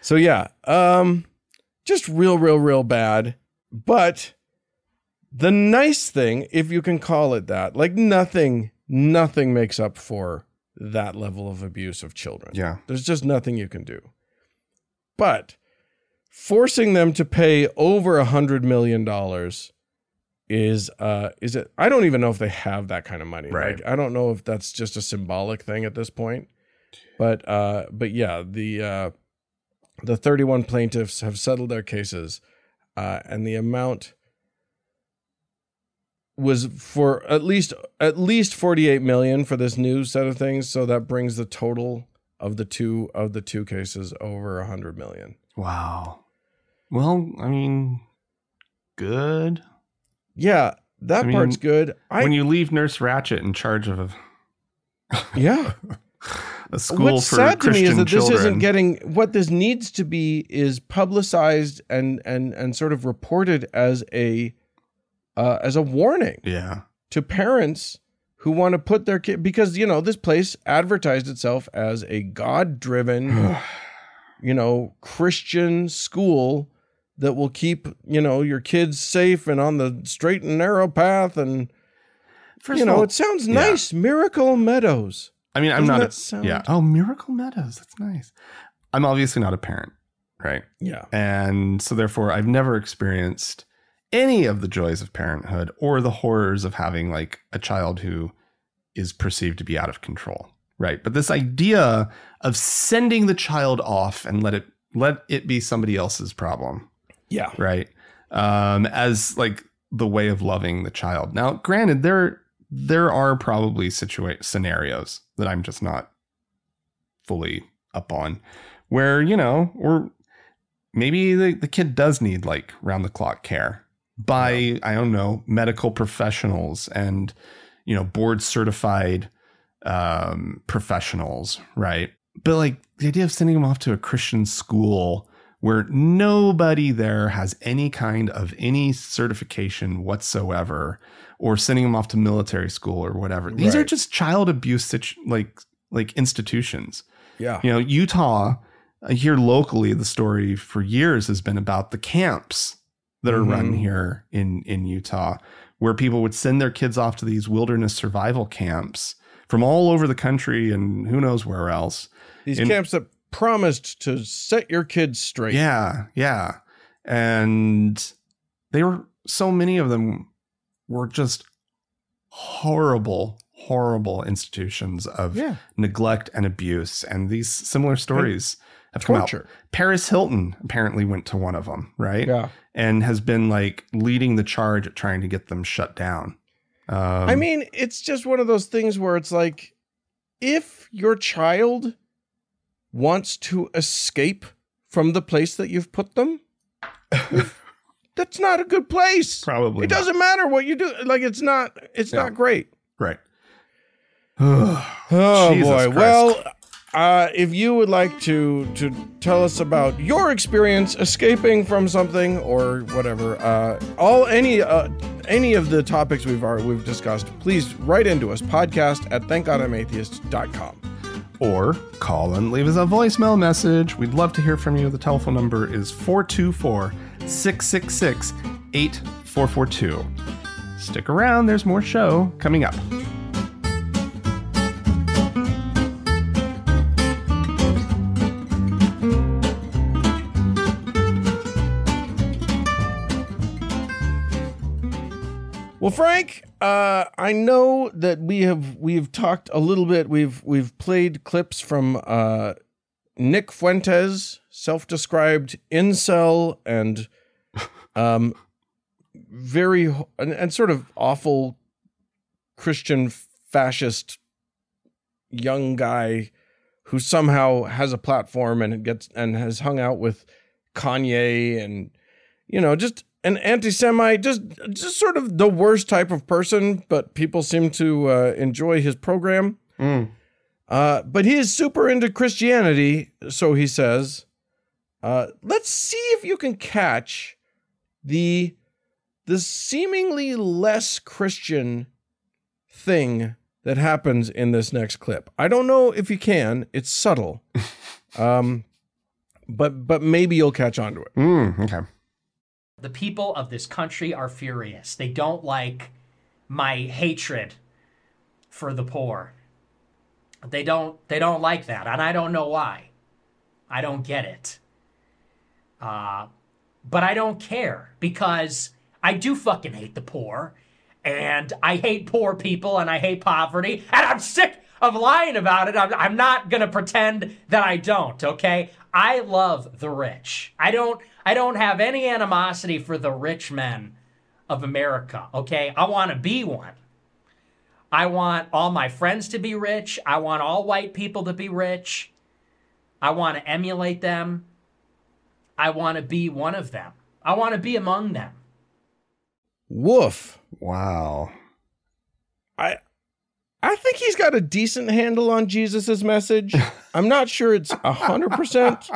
So yeah. Um, Just real, real, real bad. But the nice thing, if you can call it that, like nothing, nothing makes up for that level of abuse of children. Yeah. There's just nothing you can do. But forcing them to pay over a hundred million dollars is, uh, is it, I don't even know if they have that kind of money. Right. Like, I don't know if that's just a symbolic thing at this point, but, uh, but yeah, the, uh, the thirty-one plaintiffs have settled their cases, uh, and the amount was for at least at least forty-eight million dollars for this new set of things. So that brings the total of the two of the two cases over one hundred million dollars. Wow. Well, I mean, good. Yeah, that I mean, part's good. I, when you leave Nurse Ratched in charge of, a, yeah. A school What's for sad Christian to me is that children. This isn't getting what this needs to be is publicized and and and sort of reported as a uh, as a warning, yeah, to parents who want to put their kid, because you know this place advertised itself as a God-driven, you know, Christian school that will keep you know your kids safe and on the straight and narrow path, and First you know all, it sounds nice, yeah. Miracle Meadows. I mean, I'm Doesn't not. A, sound... Yeah. Oh, Miracle Meadows. That's nice. I'm obviously not a parent, right? Yeah. And so, therefore, I've never experienced any of the joys of parenthood or the horrors of having like a child who is perceived to be out of control, right? But this idea of sending the child off and let it let it be somebody else's problem, yeah, right? Um, as like the way of loving the child. Now, granted, there. There are probably situa- scenarios that I'm just not fully up on where, you know, or maybe the, the kid does need like round the clock care by, yeah. I don't know, medical professionals and, you know, board certified um, professionals. Right. But like the idea of sending them off to a Christian school where nobody there has any kind of any certification whatsoever, or sending them off to military school or whatever. These right. are just child abuse situ- like like institutions. Yeah. You know, Utah here locally, the story for years has been about the camps that are mm-hmm. run here in, in Utah, where people would send their kids off to these wilderness survival camps from all over the country and who knows where else. These and, camps that promised to set your kids straight. Yeah, yeah. And they were, so many of them were just horrible, horrible institutions of yeah. neglect and abuse. And these similar stories have come out. Paris Hilton apparently went to one of them, right? Yeah. And has been like leading the charge at trying to get them shut down. Um, I mean, it's just one of those things where it's like, if your child wants to escape from the place that you've put them, that's not a good place. Probably. It not. Doesn't matter what you do. Like, it's not, it's yeah. not great. Right. Oh, Jesus boy. Christ. Well, uh, if you would like to, to tell us about your experience escaping from something or whatever, uh, all any uh, any of the topics we've already, we've discussed, please write into us, podcast at thank god I'm atheist dot com. Or call and leave us a voicemail message. We'd love to hear from you. The telephone number is four two four, six six six, eight four four two. Stick around. There's more show coming up. Well, Frank, uh, I know that we have we've talked a little bit. We've we've played clips from uh, Nick Fuentes, self-described incel, and um, very and, and sort of awful Christian fascist young guy who somehow has a platform and gets and has hung out with Kanye and you know just. An anti-Semite, just just sort of the worst type of person, but people seem to uh, enjoy his program. Mm. Uh, but he is super into Christianity, so he says. Uh, let's see if you can catch the the seemingly less Christian thing that happens in this next clip. I don't know if you can. It's subtle, um, but but maybe you'll catch on to it. Mm, okay. The people of this country are furious. They don't like my hatred for the poor. They don't they don't like that, and I don't know why. I don't get it. Uh, but I don't care, because I do fucking hate the poor, and I hate poor people, and I hate poverty, and I'm sick of lying about it. I'm, I'm not going to pretend that I don't, okay? I love the rich. I don't I don't have any animosity for the rich men of America, okay? I want to be one. I want all my friends to be rich. I want all white people to be rich. I want to emulate them. I want to be one of them. I want to be among them. Woof. Wow. I I think he's got a decent handle on Jesus's message. I'm not sure it's one hundred percent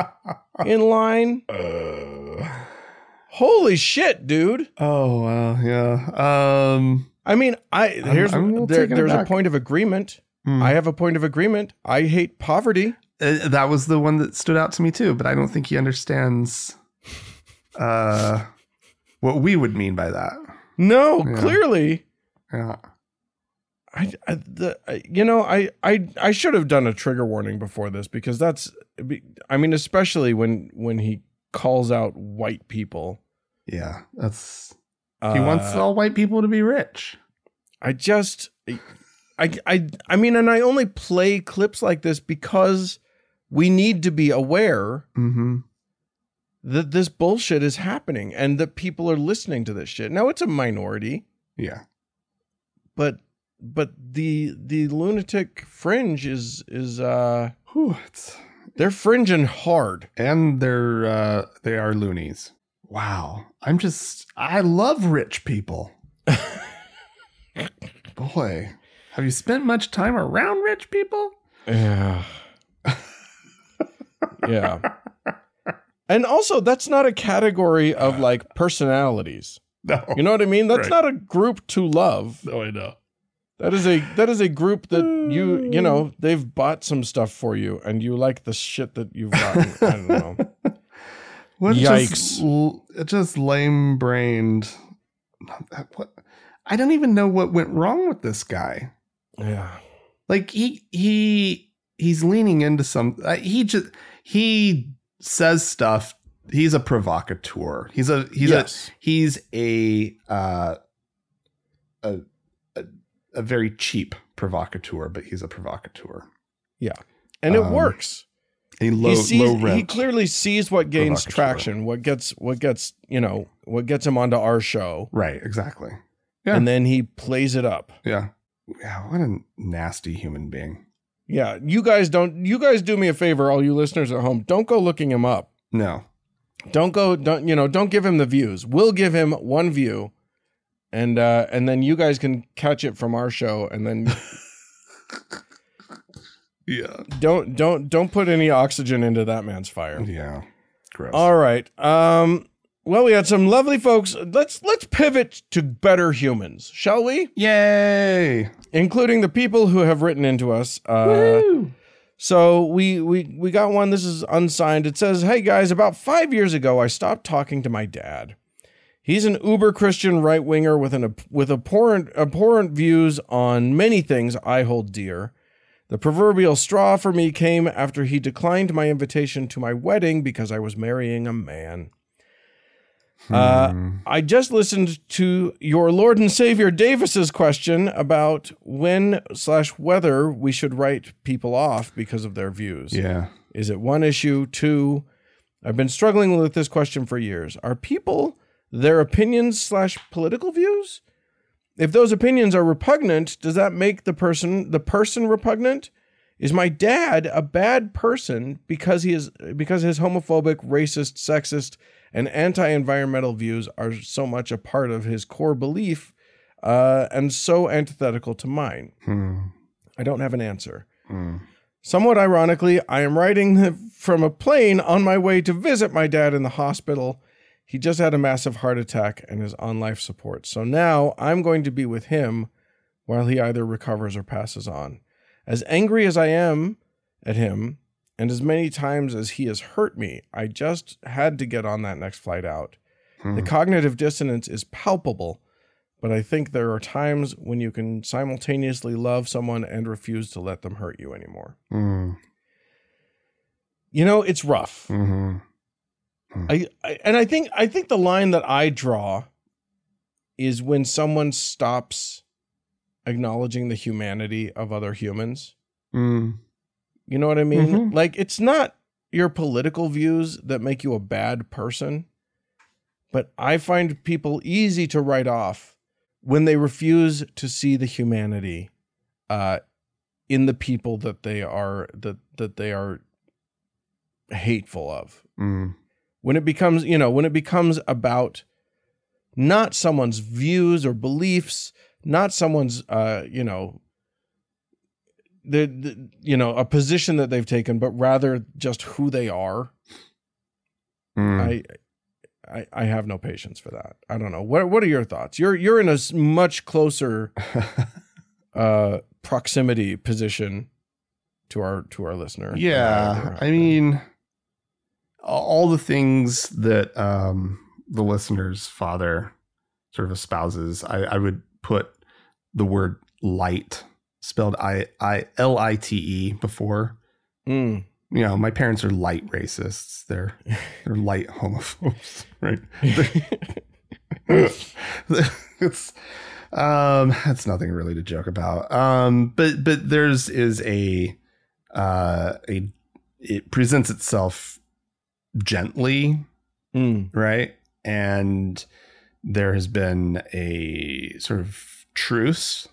in line. Uh, Holy shit, dude. Oh, wow. Yeah. Um, I mean, I here's I'm, I'm there, there's a point of agreement. Mm. I have a point of agreement. I hate poverty. Uh, that was the one that stood out to me, too. But I don't think he understands uh, what we would mean by that. No, yeah. Clearly. Yeah. I, I the, you know, I, I, I should have done a trigger warning before this, because that's, I mean, especially when, when he calls out white people. Yeah, that's, he uh, wants all white people to be rich. I just, I, I, I mean, and I only play clips like this because we need to be aware mm-hmm. that this bullshit is happening and that people are listening to this shit. Now, it's a minority. Yeah. But. But the the lunatic fringe is is uh whew, it's, they're fringing hard, and they're uh, they are loonies. Wow, I'm just I love rich people. Boy, have you spent much time around rich people? Yeah, yeah. And also, that's not a category of like personalities. No, you know what I mean. That's right. Not a group to love. No, I know. That is a that is a group that you you know they've bought some stuff for you and you like the shit that you've gotten. I don't know. What Yikes! Just, it's just lame brained. What? I don't even know what went wrong with this guy. Yeah, like he he he's leaning into some. He just he says stuff. He's a provocateur. He's a he's yes. a he's a uh, a. A very cheap provocateur, but he's a provocateur. Yeah. And it um, works. A low, he, sees, low rent he clearly sees what gains traction, what gets, what gets, you know, what gets him onto our show. Right. Exactly. Yeah. And then he plays it up. Yeah. Yeah. What a nasty human being. Yeah. You guys don't, you guys do me a favor, all you listeners at home. Don't go looking him up. No. Don't go, don't, you know, don't give him the views. We'll give him one view. And uh, and then you guys can catch it from our show, and then yeah, don't don't don't put any oxygen into that man's fire. Yeah, gross. All right. Um. Well, we had some lovely folks. Let's let's pivot to better humans, shall we? Yay! Including the people who have written into us. Uh, Woo! So we we we got one. This is unsigned. It says, "Hey guys, about five years ago, I stopped talking to my dad. He's an uber Christian right winger with an with abhorrent abhorrent views on many things I hold dear. The proverbial straw for me came after he declined my invitation to my wedding because I was marrying a man. Hmm. Uh, I just listened to your Lord and Savior Davis's question about when slash whether we should write people off because of their views. Yeah, is it one issue? Two? I've been struggling with this question for years. Are people their opinions slash political views? If those opinions are repugnant, does that make the person the person repugnant? Is my dad a bad person because he is because his homophobic, racist, sexist, and anti-environmental views are so much a part of his core belief uh, and so antithetical to mine? Hmm. I don't have an answer. Hmm. Somewhat ironically, I am writing from a plane on my way to visit my dad in the hospital. He just had a massive heart attack and is on life support. So now I'm going to be with him while he either recovers or passes on. As angry as I am at him, and as many times as he has hurt me, I just had to get on that next flight out. Hmm. The cognitive dissonance is palpable, but I think there are times when you can simultaneously love someone and refuse to let them hurt you anymore." Hmm. You know, it's rough. Mm-hmm. I, I and I think I think the line that I draw is when someone stops acknowledging the humanity of other humans. Mm. You know what I mean? Mm-hmm. Like, it's not your political views that make you a bad person, but I find people easy to write off when they refuse to see the humanity uh, in the people that they are that that they are hateful of. Mm. When it becomes, you know, when it becomes about not someone's views or beliefs, not someone's, uh, you know, the, the you know, a position that they've taken, but rather just who they are. Mm. I, I, I have no patience for that. I don't know. What What are your thoughts? You're you're in a much closer uh, proximity position to our to our listener. Yeah, I mean, all the things that um, the listener's father sort of espouses, I, I would put the word light, spelled I, I, L I T E before. Mm. You know, my parents are light racists. They're they're light homophobes, right? it's um, that's nothing really to joke about. Um, but but theirs is a uh, a it presents itself gently, mm. right? And there has been a sort of truce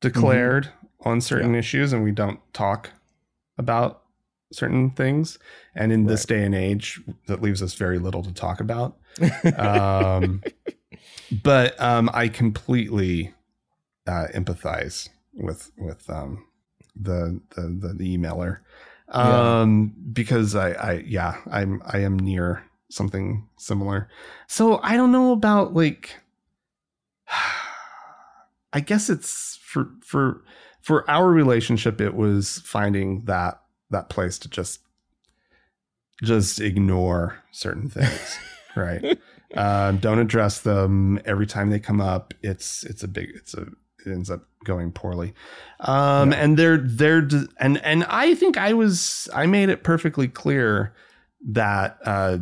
declared mm-hmm. on certain yeah. issues, and we don't talk about certain things. And in right. this day and age, that leaves us very little to talk about. um, but um, I completely uh, empathize with with um, the, the the the emailer. Yeah. Um, because I, I, yeah, I'm, I am near something similar. So I don't know about like, I guess it's for for for our relationship, it was finding that that place to just just ignore certain things, right? Uh, don't address them every time they come up. It's it's a big it's a it ends up going poorly, um, yeah. and they're they're and and I think I was I made it perfectly clear that uh,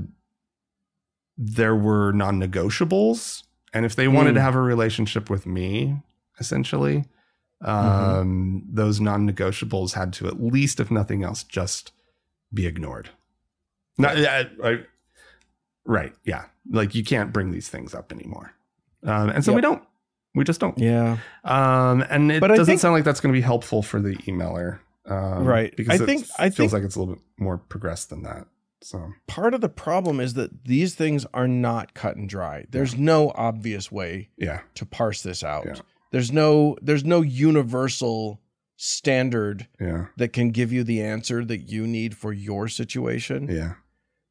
there were non-negotiables, and if they wanted mm. to have a relationship with me, essentially, um, mm-hmm. those non-negotiables had to, at least if nothing else, just be ignored. Not, I, I, right. Yeah. Like you can't bring these things up anymore. Um, and so yep. we don't, we just don't. Yeah. Um, and it but doesn't think, sound like that's going to be helpful for the emailer. Um, right. Because I it think, feels I think, like it's a little bit more progressed than that. So part of the problem is that these things are not cut and dry. There's yeah. no obvious way yeah. to parse this out. Yeah. There's no, there's no universal standard yeah. that can give you the answer that you need for your situation. Yeah.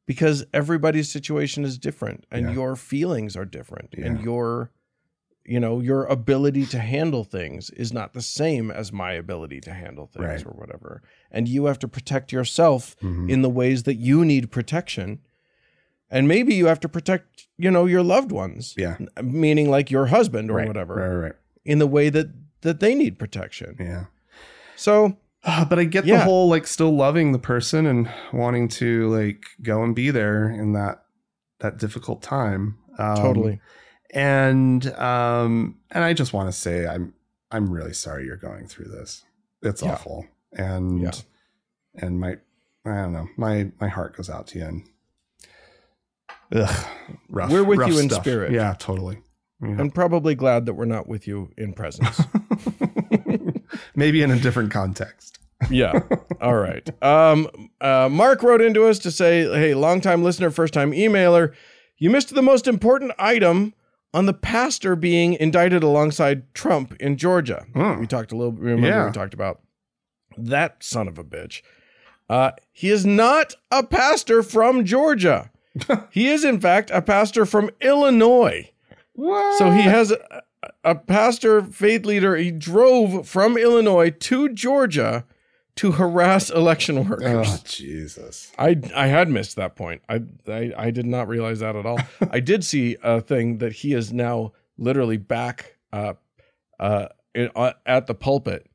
Because everybody's situation is different and yeah. your feelings are different yeah. and your, you know, your ability to handle things is not the same as my ability to handle things right. or whatever. And you have to protect yourself mm-hmm. in the ways that you need protection. And maybe you have to protect, you know, your loved ones, yeah. meaning like your husband or right. whatever, right, right. in the way that, that they need protection. Yeah. So, but I get yeah. the whole, like, still loving the person and wanting to, like, go and be there in that that difficult time. Um, totally. And um, and I just want to say I'm I'm really sorry you're going through this. It's yeah. awful. And yeah. and my I don't know my my heart goes out to you. And ugh, rough. We're with rough you in stuff. Spirit. Yeah, totally. Yeah. I'm probably glad that we're not with you in presence. Maybe in a different context. Yeah. All right. Um, uh, Mark wrote into us to say, hey, longtime listener, first time emailer, you missed the most important item on the pastor being indicted alongside Trump in Georgia. Mm. We talked a little bit. Remember yeah. we talked about that son of a bitch. Uh, he is not a pastor from Georgia. He is, in fact, a pastor from Illinois. What? So he has a, a pastor, faith leader, he drove from Illinois to Georgia to harass election workers. Oh, Jesus. I, I had missed that point. I, I, I did not realize that at all. I did see a thing that he is now literally back uh, uh, in, uh, at the pulpit,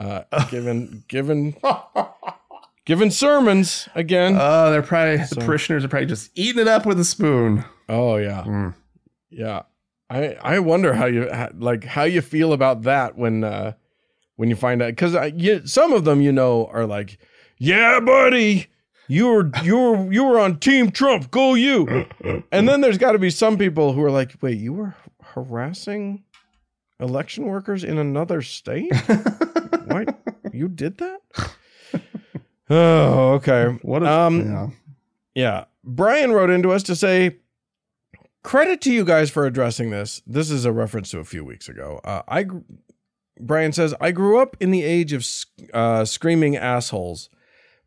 uh, given, given, given sermons again. Oh, uh, they're probably, so, the parishioners are probably just eating it up with a spoon. Oh, yeah. Mm. Yeah, I I wonder how you how, like how you feel about that when uh, when you find out, because some of them, you know, are like, yeah, buddy, you were you were you were on Team Trump, go you. And then there's got to be some people who are like, wait, you were harassing election workers in another state? What? You did that? Oh, okay. What? A, um, yeah. yeah. Brian wrote into us to say, credit to you guys for addressing this. This is a reference to a few weeks ago. Uh, I, Brian says, I grew up in the age of uh, screaming assholes.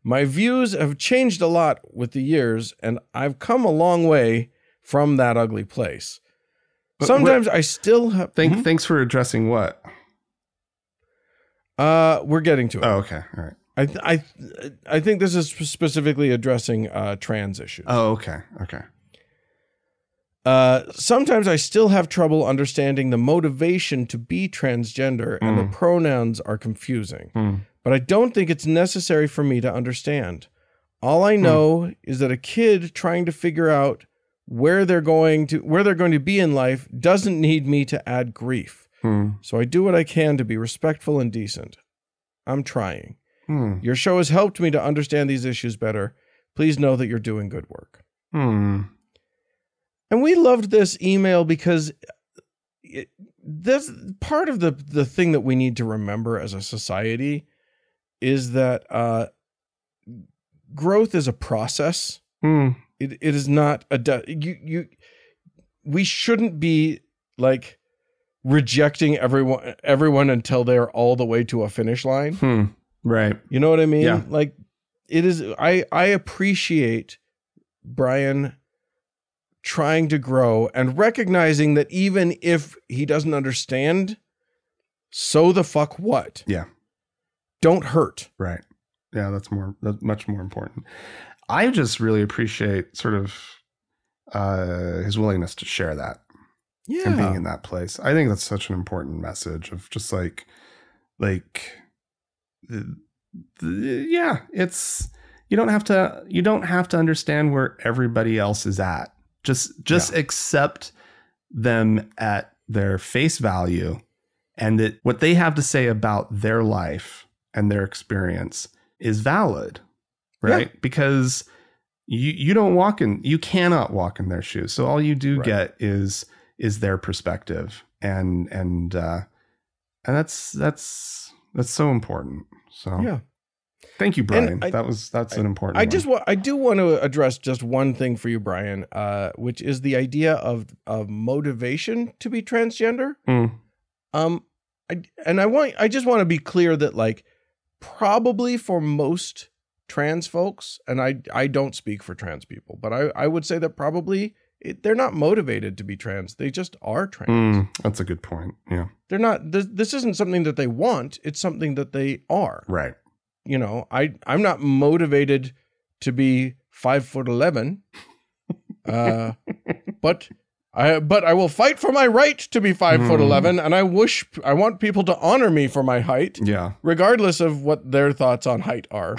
My views have changed a lot with the years, and I've come a long way from that ugly place. But sometimes I still have... Thank, hmm? Thanks for addressing what? Uh, we're getting to it. Oh, okay. All right. I th- I, th- I think this is specifically addressing uh, trans issues. Oh, okay. Okay. Uh, sometimes I still have trouble understanding the motivation to be transgender, and mm. the pronouns are confusing, mm. but I don't think it's necessary for me to understand. All I know mm. is that a kid trying to figure out where they're going to, where they're going to be in life doesn't need me to add grief. Mm. So I do what I can to be respectful and decent. I'm trying. Mm. Your show has helped me to understand these issues better. Please know that you're doing good work. Mm. And we loved this email because it, this part of the, the thing that we need to remember as a society is that uh, growth is a process. Mm. It it is not a de- you you we shouldn't be like rejecting everyone everyone until they are all the way to a finish line. Hmm. Right. You know what I mean? Yeah. Like it is. I I appreciate Brian trying to grow and recognizing that even if he doesn't understand So the fuck what? Yeah. Don't hurt. Right. Yeah, that's more, that's much more important. I just really appreciate sort of uh, his willingness to share that. Yeah. And being in that place. I think that's such an important message of just like, like, the, the, yeah, it's, you don't have to, you don't have to understand where everybody else is at. Just, just yeah. accept them at their face value, and that what they have to say about their life and their experience is valid, right? Yeah. Because you, you don't walk in, you cannot walk in their shoes. So all you do right. get is, is their perspective. And, and, uh, and that's, that's, that's so important. So yeah. Thank you, Brian. I, that was, that's I, an important I one. just want, I do want to address just one thing for you, Brian, uh, which is the idea of, of motivation to be transgender. Mm. Um, I, and I want, I just want to be clear that like probably for most trans folks, and I, I don't speak for trans people, but I, I would say that probably it, they're not motivated to be trans. They just are trans. Mm, that's a good point. Yeah. They're not, th- this isn't something that they want. It's something that they are. Right. You know, I, I'm not motivated to be five foot eleven, uh, but I but I will fight for my right to be five mm. foot eleven, and I wish I want people to honor me for my height, yeah, regardless of what their thoughts on height are.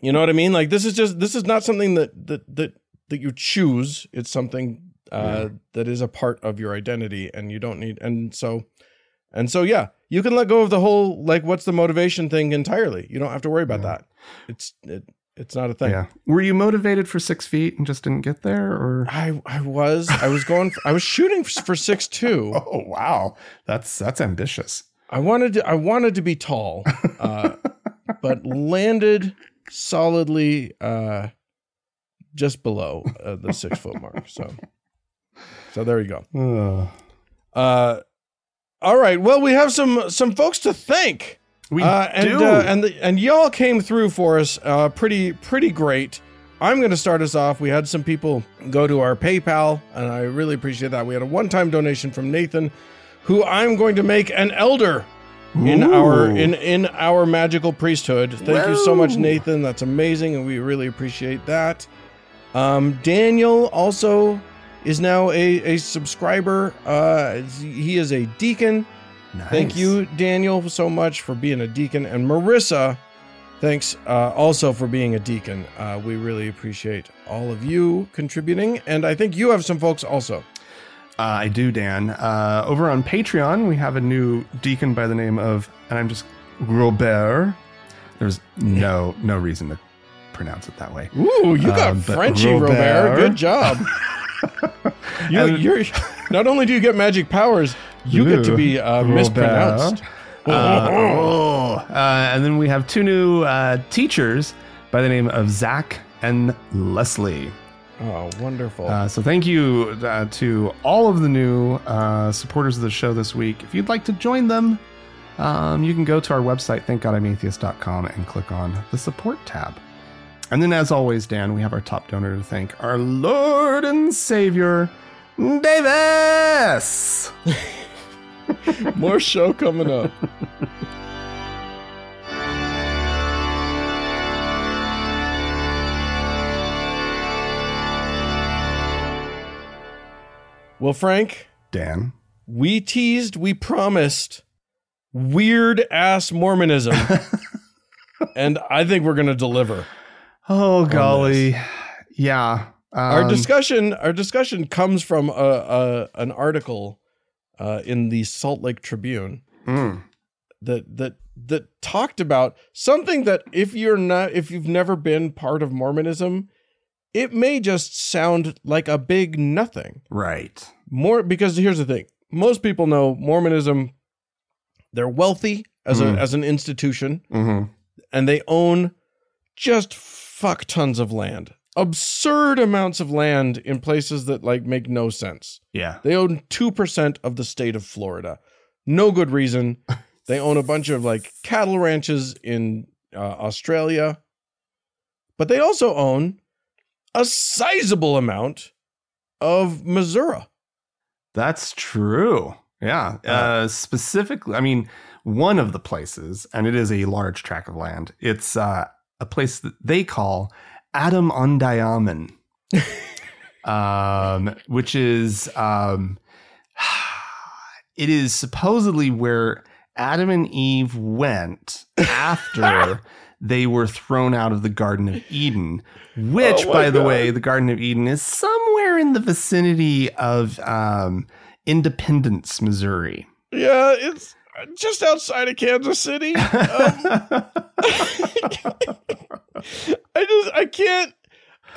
You know what I mean? Like this is just this is not something that that that, that you choose. It's something uh, yeah. that is a part of your identity, and you don't need. And so, and so, yeah. You can let go of the whole, like, what's the motivation thing entirely. You don't have to worry about yeah. that. It's it, it's not a thing. Yeah. Were you motivated for six feet and just didn't get there? Or I, I was. I was going. For, I was shooting for six two. Oh wow, that's that's ambitious. I wanted to. I wanted to be tall, uh, but landed solidly uh, just below uh, the six foot mark. So, so there you go. Uh. All right. Well, we have some some folks to thank. We uh, and, do, uh, and the, and y'all came through for us. Uh, pretty pretty great. I'm going to start us off. We had some people go to our PayPal, and I really appreciate that. We had a one-time donation from Nathan, who I'm going to make an elder in Ooh. our in in our magical priesthood. Thank Whoa. you so much, Nathan. That's amazing, and we really appreciate that. Um, Daniel also. is now a, a subscriber. Uh, he is a deacon. Nice. Thank you, Daniel, so much for being a deacon. And Marissa, thanks uh, also for being a deacon. Uh, we really appreciate all of you contributing. And I think you have some folks also. Uh, I do, Dan. Uh, over on Patreon, we have a new deacon by the name of, and I'm just, Robert. There's no, no reason to pronounce it that way. Ooh, you got um, Frenchie, Robert. Robert. Good job. You, and, you're, not only do you get magic powers, you ooh, get to be uh, mispronounced. Uh, oh. uh, and then we have two new uh, teachers by the name of Zach and Leslie. Oh, wonderful. Uh, so thank you uh, to all of the new uh, supporters of the show this week. If you'd like to join them, um, you can go to our website, thank god I'm atheist dot com, and click on the support tab. And then, as always, Dan, we have our top donor to thank, our Lord and Savior, Davis. More show coming up. Well, Frank. Dan. We teased, we promised weird-ass Mormonism. And I think we're going to deliver. Oh golly, yeah. Um, our discussion, our discussion comes from a, a an article uh, in the Salt Lake Tribune mm. that that that talked about something that if you're not, if you've never been part of Mormonism, it may just sound like a big nothing, right? More because here's the thing: most people know Mormonism. They're wealthy as mm. a as an institution, mm-hmm. and they own just fuck tons of land, absurd amounts of land in places that like make no sense. Yeah. They own two percent of the state of Florida. No good reason. They own a bunch of like cattle ranches in uh, Australia, but they also own a sizable amount of Missouri. That's true. Yeah, uh, uh, specifically, I mean, one of the places, and it is a large tract of land, it's uh, a place that they call Adam-ondi-Ahman, um, which is, um, it is supposedly where Adam and Eve went after they were thrown out of the Garden of Eden, which, oh by God. the way, the Garden of Eden is somewhere in the vicinity of... Um, Independence, Missouri. Yeah, it's just outside of Kansas City. Um, I just, I can't,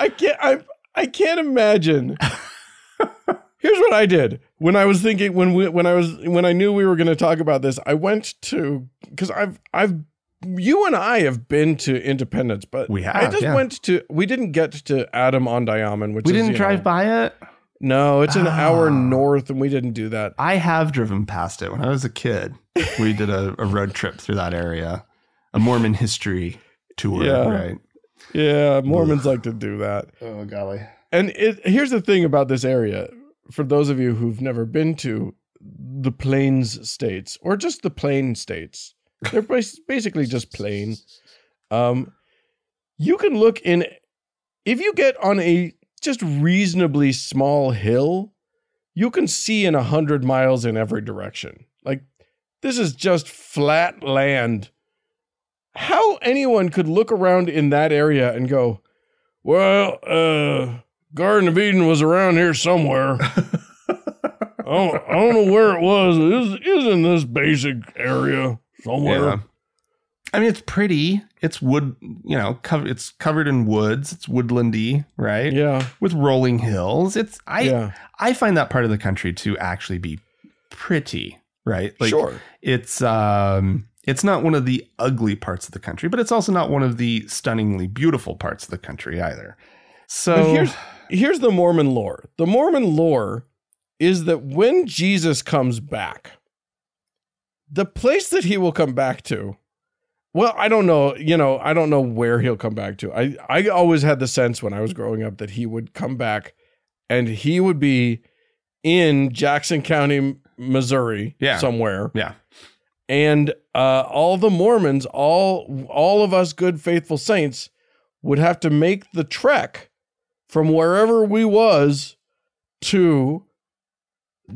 I can't, I, I can't imagine. Here's what I did when I was thinking, when we, when I was, when I knew we were going to talk about this, I went to, because I've, I've, you and I have been to Independence, but we have, I just yeah. went to, we didn't get to Adam-ondi-Ahman, which we is, didn't drive know, by it. No, it's an ah. hour north, and we didn't do that. I have driven past it when I was a kid. We did a, a road trip through that area, a Mormon history tour, yeah. right? Yeah, Mormons Ugh. like to do that. Oh, golly. And it, here's the thing about this area. For those of you who've never been to the Plains States, or just the Plain States, they're basically just plain. Um, you can look in... If you get on a... just reasonably small hill, you can see in a hundred miles in every direction. Like, this is just flat land. How anyone could look around in that area and go, well, uh, Garden of Eden was around here somewhere. I, don't, I don't know where it was. It is in this basic area somewhere. Yeah. I mean, it's pretty. It's wood, you know, co- it's covered in woods. It's woodlandy, right? Yeah. With rolling hills. It's I yeah. I find that part of the country to actually be pretty, right? Like, sure. It's um it's not one of the ugly parts of the country, but it's also not one of the stunningly beautiful parts of the country either. So but here's here's the Mormon lore. The Mormon lore is that when Jesus comes back, the place that he will come back to. Well, I don't know, you know, I don't know where he'll come back to. I, I always had the sense when I was growing up that he would come back and he would be in Jackson County, Missouri, yeah. somewhere. Yeah. And uh, all the Mormons, all all of us good faithful saints would have to make the trek from wherever we was to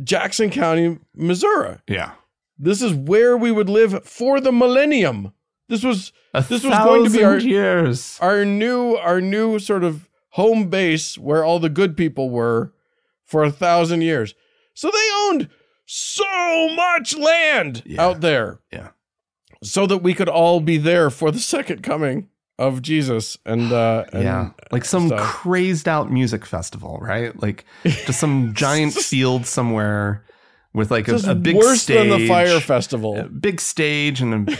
Jackson County, Missouri. Yeah. This is where we would live for the millennium. This was a this was going to be our years. Our new our new sort of home base where all the good people were for a thousand years. So they owned so much land yeah. out there. Yeah. So that we could all be there for the second coming of Jesus and uh and yeah. like some stuff. Crazed out music festival, right? Like just some giant field somewhere with like a, a big worse stage. Than the fire festival. Big stage and a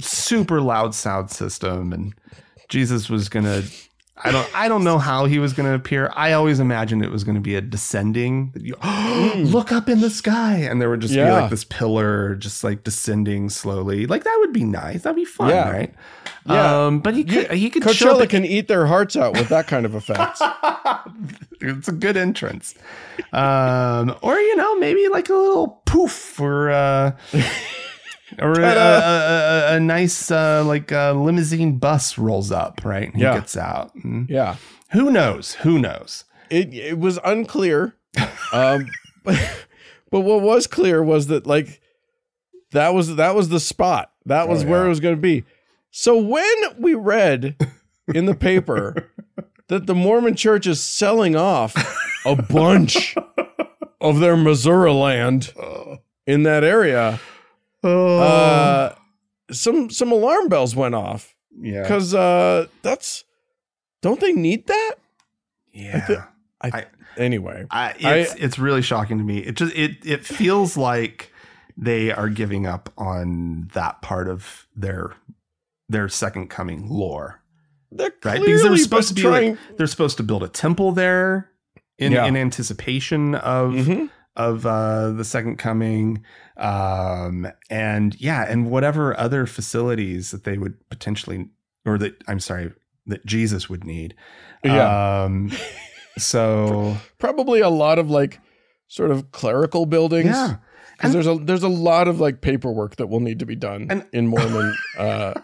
super loud sound system, and Jesus was gonna I don't I don't know how he was gonna appear. I always imagined it was gonna be a descending look up in the sky, and there would just yeah. be like this pillar just like descending slowly. Like that would be nice. That'd be fun, yeah. right? Yeah. Um but he could you, he could Coachella show up at, can eat their hearts out with that kind of effect. It's a good entrance. Um or you know, maybe like a little poof or uh or a, a, a, a nice uh, like a limousine bus rolls up, right? And he yeah. gets out. And yeah. Who knows? Who knows? It it was unclear. um, but, but what was clear was that like that was that was the spot. That was oh, yeah. where it was going to be. So when we read in the paper that the Mormon Church is selling off a bunch of their Missouri land in that area. Oh. Uh, some some alarm bells went off. Yeah, because uh, that's don't they need that? Yeah. I th- I th- I, anyway, I, it's I, it's really shocking to me. It just it it feels like they are giving up on that part of their their second coming lore. They're right because they were supposed to be trying... like, they're supposed to build a temple there in yeah. in anticipation of. Mm-hmm. of uh, the second coming um, and yeah, and whatever other facilities that they would potentially, or that I'm sorry, that Jesus would need. Yeah. Um, so probably a lot of like sort of clerical buildings. Yeah. Because there's a there's a lot of like paperwork that will need to be done and, in Mormon uh,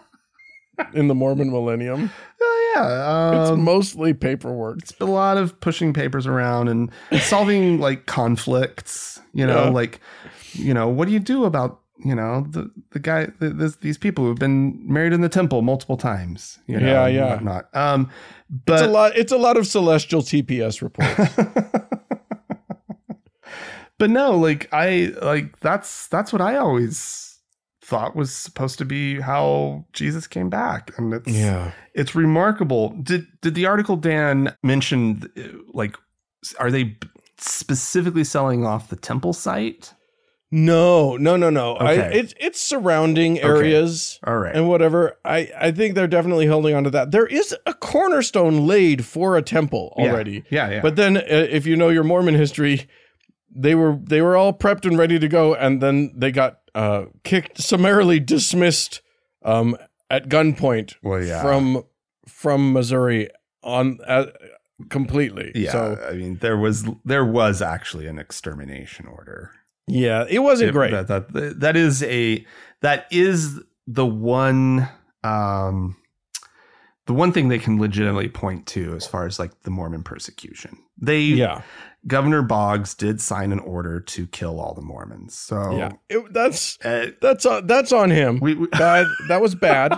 in the Mormon millennium. Oh uh, yeah, um, it's mostly paperwork. It's a lot of pushing papers around and solving like conflicts. You know, yeah. like you know, what do you do about you know the the guy the, this, these people who've been married in the temple multiple times? You know, yeah, yeah, not. Um, but it's a lot. It's a lot of celestial T P S reports. But no, like I like that's that's what I always thought was supposed to be how Jesus came back. And it's yeah. it's remarkable. Did did the article Dan mentioned, like, are they specifically selling off the temple site? No, no, no, no. Okay. I, it, it's surrounding areas okay. All right. and whatever. I, I think they're definitely holding on to that. There is a cornerstone laid for a temple already. Yeah, yeah. yeah. But then uh, if you know your Mormon history, They were they were all prepped and ready to go, and then they got uh, kicked, summarily dismissed um, at gunpoint well, yeah. from from Missouri on uh, completely. Yeah, so, I mean there was there was actually an extermination order. Yeah, it wasn't it, great. That, that that is a that is the one um, the one thing they can legitimately point to as far as like the Mormon persecution. They yeah. Governor Boggs did sign an order to kill all the Mormons. So yeah, it, that's uh, that's on, that's on him. We, we, that, that was bad.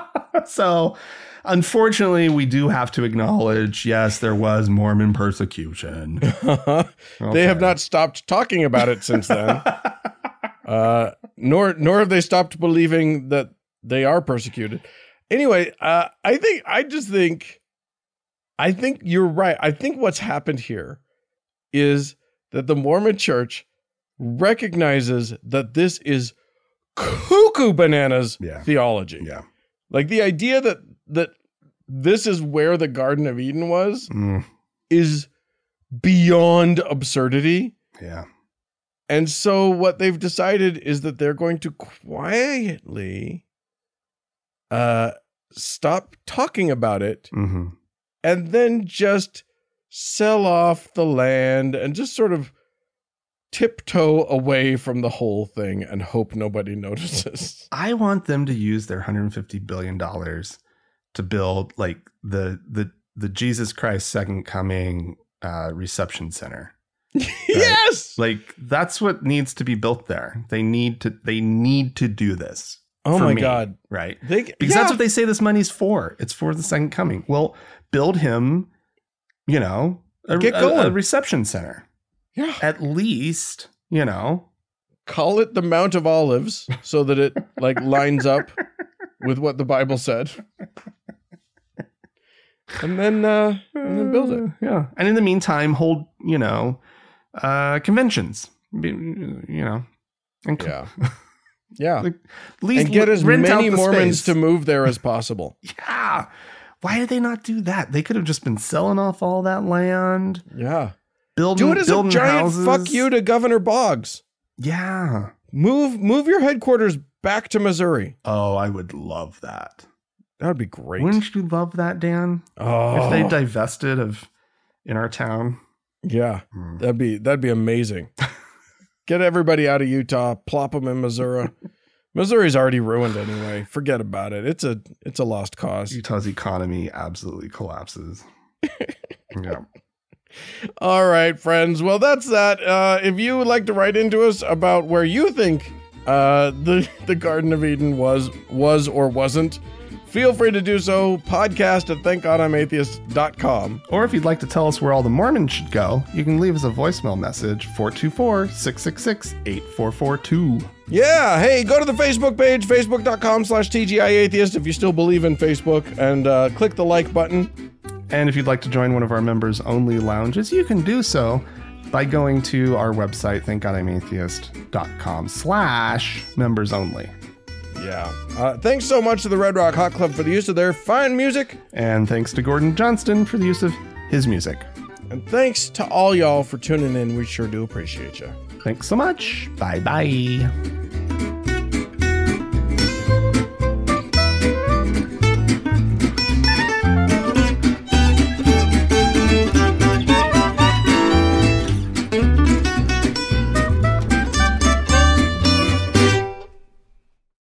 So unfortunately, we do have to acknowledge, yes, there was Mormon persecution. Okay. They have not stopped talking about it since then. uh, nor nor have they stopped believing that they are persecuted. Anyway, uh, I think I just think I think you're right. I think what's happened here is that the Mormon Church recognizes that this is cuckoo bananas yeah. theology. Yeah. Like the idea that that this is where the Garden of Eden was mm. is beyond absurdity. Yeah. And so what they've decided is that they're going to quietly uh, stop talking about it mm-hmm. and then just sell off the land and just sort of tiptoe away from the whole thing and hope nobody notices. I want them to use their one hundred fifty billion dollars to build like the the the Jesus Christ Second Coming uh, reception center. Right? Yes, like that's what needs to be built there. They need to they need to do this. Oh my me, God! Right? They, because yeah. that's what they say this money's for. It's for the Second Coming. Well, build him. You know, a, Get going. A, a reception center. Yeah. At least, you know. Call it the Mount of Olives so that it like lines up with what the Bible said. And then uh, and then build it. Yeah. And in the meantime, hold, you know, uh, conventions. You know. And yeah. Yeah. Like, at least and get l- as many Mormons space. To move there as possible. Yeah. Why did they not do that? They could have just been selling off all that land. Yeah. Building, do it as a giant houses. Fuck you to Governor Boggs. Yeah. Move move your headquarters back to Missouri. Oh, I would love that. That would be great. Wouldn't you love that, Dan? Oh. If they divested of in our town. Yeah. Mm. That'd be that'd be amazing. Get everybody out of Utah, plop them in Missouri. Missouri's already ruined anyway. Forget about it. It's a it's a lost cause. Utah's economy absolutely collapses. Yeah. All right, friends. Well, that's that. Uh, if you would like to write into us about where you think uh, the the Garden of Eden was was or wasn't, feel free to do so. Podcast at thank god I'm atheist dot com. Or if you'd like to tell us where all the Mormons should go, you can leave us a voicemail message four two four, six six six, eight four four two. Yeah. Hey, go to the Facebook page, facebook dot com slash T G I Atheist if you still believe in Facebook, and uh, click the like button. And if you'd like to join one of our members only lounges, you can do so by going to our website, thank god I'm atheist dot com slash members only. Yeah. Uh, thanks so much to the Red Rock Hot Club for the use of their fine music. And thanks to Gordon Johnston for the use of his music. And thanks to all y'all for tuning in. We sure do appreciate you. Thanks so much. Bye-bye.